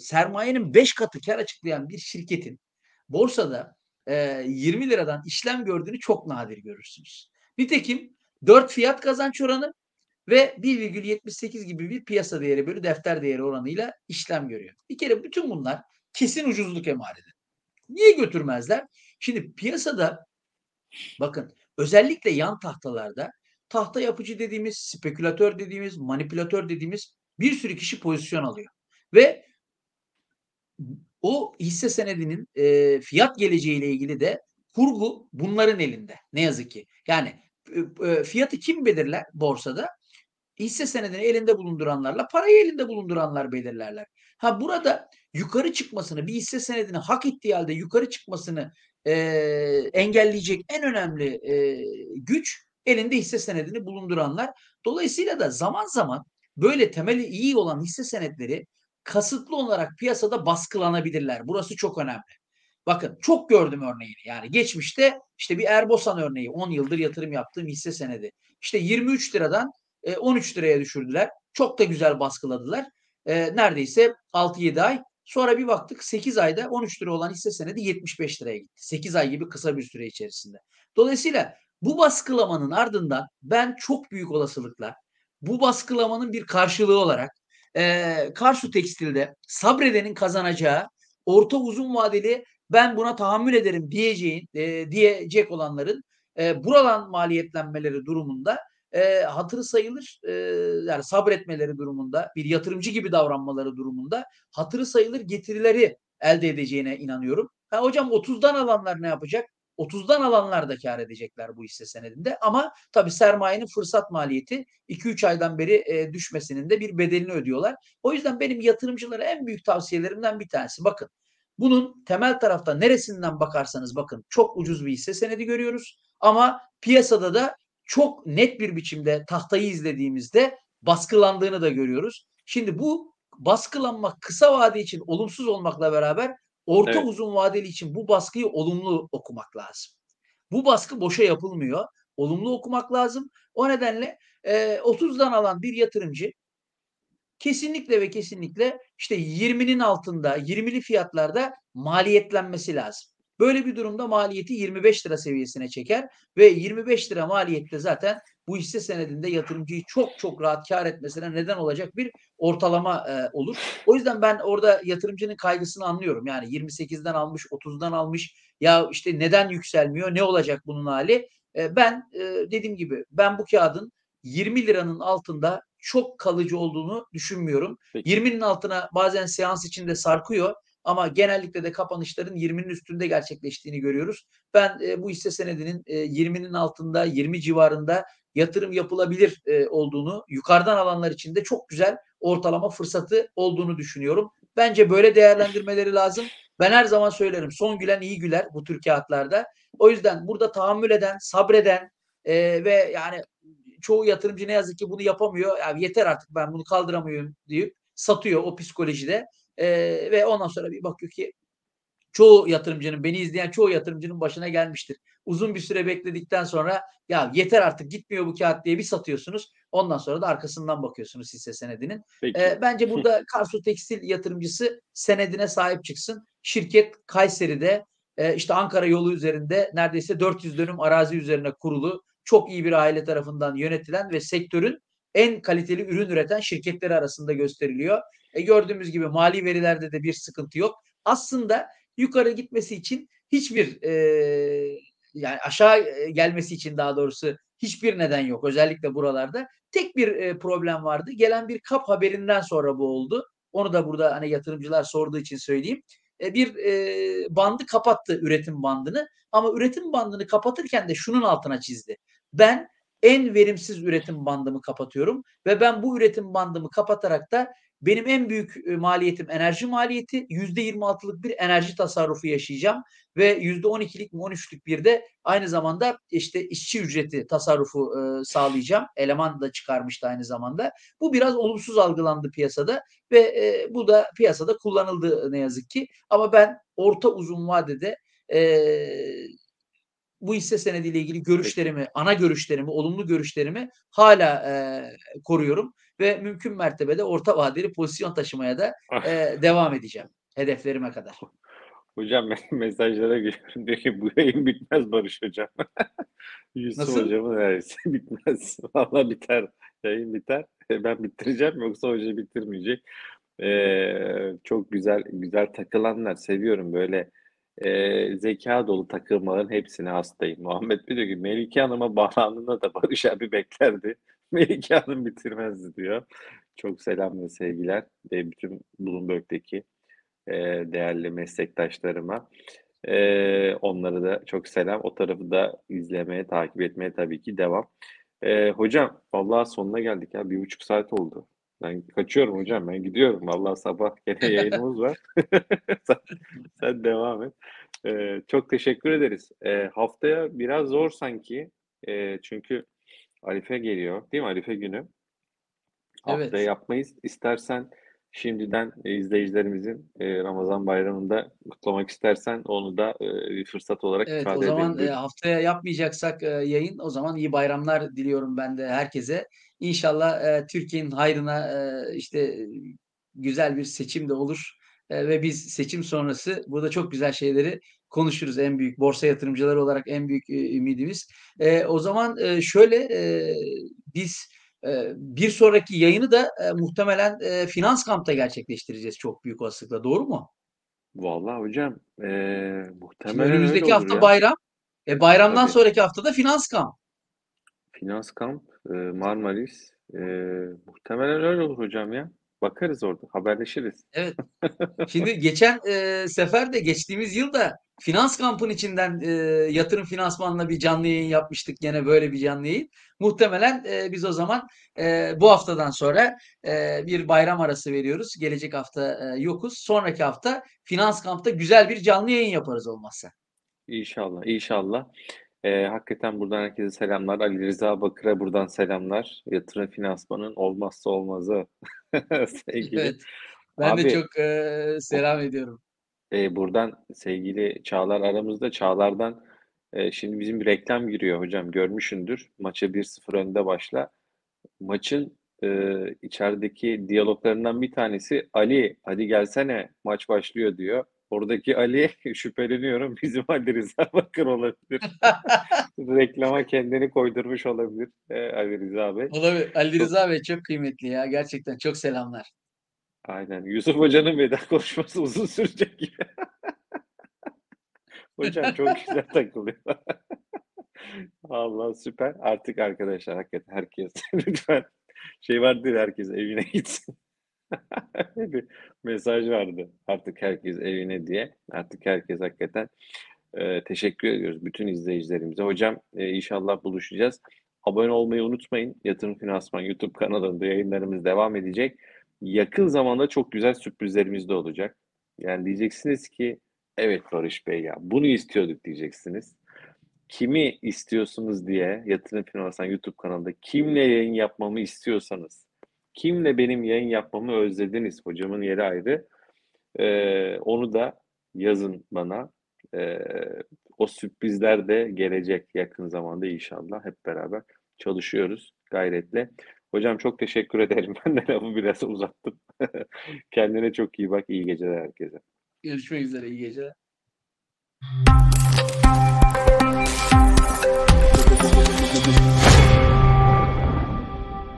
Sermayenin beş katı kar açıklayan bir şirketin borsada yirmi liradan işlem gördüğünü çok nadir görürsünüz. Nitekim dört fiyat kazanç oranı ve bir virgül yetmiş sekiz gibi bir piyasa değeri bölü defter değeri oranıyla işlem görüyor. Bir kere bütün bunlar kesin ucuzluk emaresi. Niye götürmezler? Şimdi piyasada bakın özellikle yan tahtalarda tahta yapıcı dediğimiz, spekülatör dediğimiz, manipülatör dediğimiz bir sürü kişi pozisyon alıyor. Ve o hisse senedinin e, fiyat geleceğiyle ilgili de kurgu bunların elinde. Ne yazık ki. Yani e, fiyatı kim belirler borsada? Hisse senedini elinde bulunduranlarla parayı elinde bulunduranlar belirlerler. Ha burada yukarı çıkmasını, bir hisse senedini hak ettiği halde yukarı çıkmasını e, engelleyecek en önemli e, güç elinde hisse senedini bulunduranlar. Dolayısıyla da zaman zaman böyle temeli iyi olan hisse senetleri kasıtlı olarak piyasada baskılanabilirler. Burası çok önemli. Bakın çok gördüm örneğini. Yani geçmişte işte bir Erbosan örneği, on yıldır yatırım yaptığım hisse senedi. İşte yirmi üç liradan on üç liraya düşürdüler. Çok da güzel baskıladılar. E, neredeyse altı yedi ay. Sonra bir baktık sekiz ayda on üç lira olan hisse senedi yetmiş beş liraya gitti. sekiz ay gibi kısa bir süre içerisinde. Dolayısıyla bu baskılamanın ardından ben çok büyük olasılıkla bu baskılamanın bir karşılığı olarak e, Karsu Tekstil'de sabredenin kazanacağı, orta uzun vadeli ben buna tahammül ederim diyeceğin, e, diyecek olanların e, buradan maliyetlenmeleri durumunda E, hatırı sayılır e, yani sabretmeleri durumunda, bir yatırımcı gibi davranmaları durumunda hatırı sayılır getirileri elde edeceğine inanıyorum. Ha, hocam otuzdan alanlar ne yapacak? otuzdan alanlar da kar edecekler bu hisse senedinde ama tabii sermayenin fırsat maliyeti iki üç aydan beri e, düşmesinin de bir bedelini ödüyorlar. O yüzden benim yatırımcılara en büyük tavsiyelerimden bir tanesi, bakın bunun temel tarafta neresinden bakarsanız bakın çok ucuz bir hisse senedi görüyoruz ama piyasada da çok net bir biçimde tahtayı izlediğimizde baskılandığını da görüyoruz. Şimdi bu baskılanma kısa vade için olumsuz olmakla beraber orta evet. uzun vadeli için bu baskıyı olumlu okumak lazım. Bu baskı boşa yapılmıyor. Olumlu okumak lazım. O nedenle otuzdan alan bir yatırımcı kesinlikle ve kesinlikle işte yirminin altında, yirmili fiyatlarda maliyetlenmesi lazım. Böyle bir durumda maliyeti yirmi beş lira seviyesine çeker ve yirmi beş lira maliyetle zaten bu hisse senedinde yatırımcıyı çok çok rahat kar etmesine neden olacak bir ortalama e, olur. O yüzden ben orada yatırımcının kaygısını anlıyorum. Yani yirmi sekizden almış, otuzdan almış, ya işte neden yükselmiyor, ne olacak bunun hali? E, ben e, dediğim gibi ben bu kağıdın yirmi liranın altında çok kalıcı olduğunu düşünmüyorum. Peki. yirminin altına bazen seans içinde sarkıyor. Ama genellikle de kapanışların yirminin üstünde gerçekleştiğini görüyoruz. Ben e, bu hisse senedinin e, yirminin altında, yirmi civarında yatırım yapılabilir e, olduğunu, yukarıdan alanlar için de çok güzel ortalama fırsatı olduğunu düşünüyorum. Bence böyle değerlendirmeleri lazım. Ben her zaman söylerim, son gülen iyi güler bu tür kağıtlarda. O yüzden burada tahammül eden, sabreden e, ve yani çoğu yatırımcı ne yazık ki bunu yapamıyor. Yani yeter artık, ben bunu kaldıramıyorum deyip satıyor o psikolojide. E, ve ondan sonra bir bakıyor ki çoğu yatırımcının, beni izleyen çoğu yatırımcının başına gelmiştir. Uzun bir süre bekledikten sonra ya yeter artık, gitmiyor bu kağıt diye bir satıyorsunuz. Ondan sonra da arkasından bakıyorsunuz hisse senedinin. E, bence burada Karsu Tekstil yatırımcısı senedine sahip çıksın. Şirket Kayseri'de e, işte Ankara yolu üzerinde neredeyse dört yüz dönüm arazi üzerine kurulu, çok iyi bir aile tarafından yönetilen ve sektörün en kaliteli ürün üreten şirketleri arasında gösteriliyor. E, gördüğümüz gibi mali verilerde de bir sıkıntı yok. Aslında yukarı gitmesi için hiçbir e, yani aşağı gelmesi için daha doğrusu hiçbir neden yok. Özellikle buralarda tek bir e, problem vardı. Gelen bir kap haberinden sonra bu oldu. Onu da burada hani yatırımcılar sorduğu için söyleyeyim. E, bir e, bandı kapattı, üretim bandını. Ama üretim bandını kapatırken de şunun altına çizdi: ben en verimsiz üretim bandımı kapatıyorum ve ben bu üretim bandımı kapatarak da benim en büyük maliyetim enerji maliyeti, yüzde yirmi altılık bir enerji tasarrufu yaşayacağım ve yüzde on ikilik mi on üçlük bir de aynı zamanda işte işçi ücreti tasarrufu e, sağlayacağım. Eleman da çıkarmıştı aynı zamanda. Bu biraz olumsuz algılandı piyasada ve e, bu da piyasada kullanıldı ne yazık ki. Ama ben orta uzun vadede e, bu hisse senediyle ilgili görüşlerimi, ana görüşlerimi, olumlu görüşlerimi hala e, koruyorum. Ve mümkün mertebede orta vadeli pozisyon taşımaya da e, devam edeceğim. Hedeflerime kadar. Hocam mesajlara giriyorum. Diyor ki bu yayın bitmez Barış Hocam. Yusuf Hocam'ın herisi bitmez. Valla biter. Yayın biter. Ben bitireceğim, yoksa hoca bitirmeyecek. Ee, çok güzel güzel takılanlar. Seviyorum böyle e, zeka dolu takılmaların hepsine hastayım. Muhammed diyor ki Melike Hanım'a bağlandığında da Barış abi beklerdi. Melike Hanım bitirmezdi diyor. Çok selam ve sevgiler ve bütün Bloomberg'deki e, değerli meslektaşlarıma. E, onlara da çok selam. O tarafı da izlemeye, takip etmeye tabii ki devam. E, hocam vallahi sonuna geldik ya. Bir buçuk saat oldu. Ben kaçıyorum hocam. Ben gidiyorum. Vallahi sabah gene yayınımız var. sen, sen devam et. E, çok teşekkür ederiz. E, haftaya biraz zor sanki. E, çünkü Arife geliyor değil mi? Arife günü. Evet. Haftaya yapmayız. İstersen şimdiden izleyicilerimizin Ramazan bayramında kutlamak istersen onu da bir fırsat olarak evet, ifade edelim. Evet, o zaman edelim. Haftaya yapmayacaksak yayın, o zaman iyi bayramlar diliyorum ben de herkese. İnşallah Türkiye'nin hayrına işte güzel bir seçim de olur ve biz seçim sonrası burada çok güzel şeyleri konuşuruz. En büyük borsa yatırımcıları olarak en büyük e, ümidimiz. E, o zaman e, şöyle e, biz e, bir sonraki yayını da e, muhtemelen e, Finans Kamp'ta gerçekleştireceğiz çok büyük olasılıkla. Doğru mu? Vallahi hocam e, muhtemelen önümüzdeki hafta ya. bayram. E, bayramdan Tabii. sonraki haftada Finans Kamp. Finans Kamp, e, Marmaris. E, muhtemelen öyle olur hocam ya. Bakarız orada, haberleşiriz. Evet. Şimdi geçen e, sefer de geçtiğimiz yılda Finans Kamp'ın içinden e, yatırım finansmanla bir canlı yayın yapmıştık. Gene böyle bir canlı yayın. Muhtemelen e, biz o zaman e, bu haftadan sonra e, bir bayram arası veriyoruz. Gelecek hafta e, yokuz. Sonraki hafta Finans Kamp'ta güzel bir canlı yayın yaparız olmazsa. İnşallah, inşallah. E, hakikaten buradan herkese selamlar. Ali Rıza Bakır'a buradan selamlar. Yatırım finansmanın olmazsa olmazı. sevgili. Evet, ben abi, de çok e, selam ediyorum. E, buradan sevgili Çağlar aramızda. Çağlar'dan e, şimdi bizim bir reklam giriyor hocam. Görmüşsündür. Maça bir sıfır önde başla. Maçın e, içerideki diyaloglarından bir tanesi Ali hadi gelsene maç başlıyor diyor. Oradaki Ali şüpheleniyorum bizim Ali Rıza Bakır olabilir. Reklama kendini koydurmuş olabilir ee, Ali Rıza Bey. Olabilir. Ali Rıza çok... Bey çok kıymetli ya. Gerçekten çok selamlar. Aynen. Yusuf Hoca'nın veda konuşması uzun sürecek gibi. Hocam çok güzel takılıyor. Allah süper. Artık arkadaşlar hakikaten herkes lütfen şey vardır, herkes evine gitsin. Bir mesaj vardı. Artık herkes evine diye. Artık herkes hakikaten e, teşekkür ediyoruz bütün izleyicilerimize. Hocam e, inşallah buluşacağız. Abone olmayı unutmayın. Yatırım Finansman YouTube kanalında yayınlarımız devam edecek. Yakın zamanda çok güzel sürprizlerimiz de olacak. Yani diyeceksiniz ki evet Barış Bey ya bunu istiyorduk diyeceksiniz. kimi istiyorsunuz diye Yatırım Finansman YouTube kanalında kimle yayın yapmamı istiyorsanız, kimle benim yayın yapmamı özlediniz, hocamın yeri ayrı, ee, onu da yazın bana. Ee, o sürprizler de gelecek yakın zamanda inşallah, hep beraber çalışıyoruz gayretle. Hocam çok teşekkür ederim. Ben de lafı biraz uzattım. Kendine çok iyi bak. İyi geceler herkese. Görüşmek üzere. İyi geceler.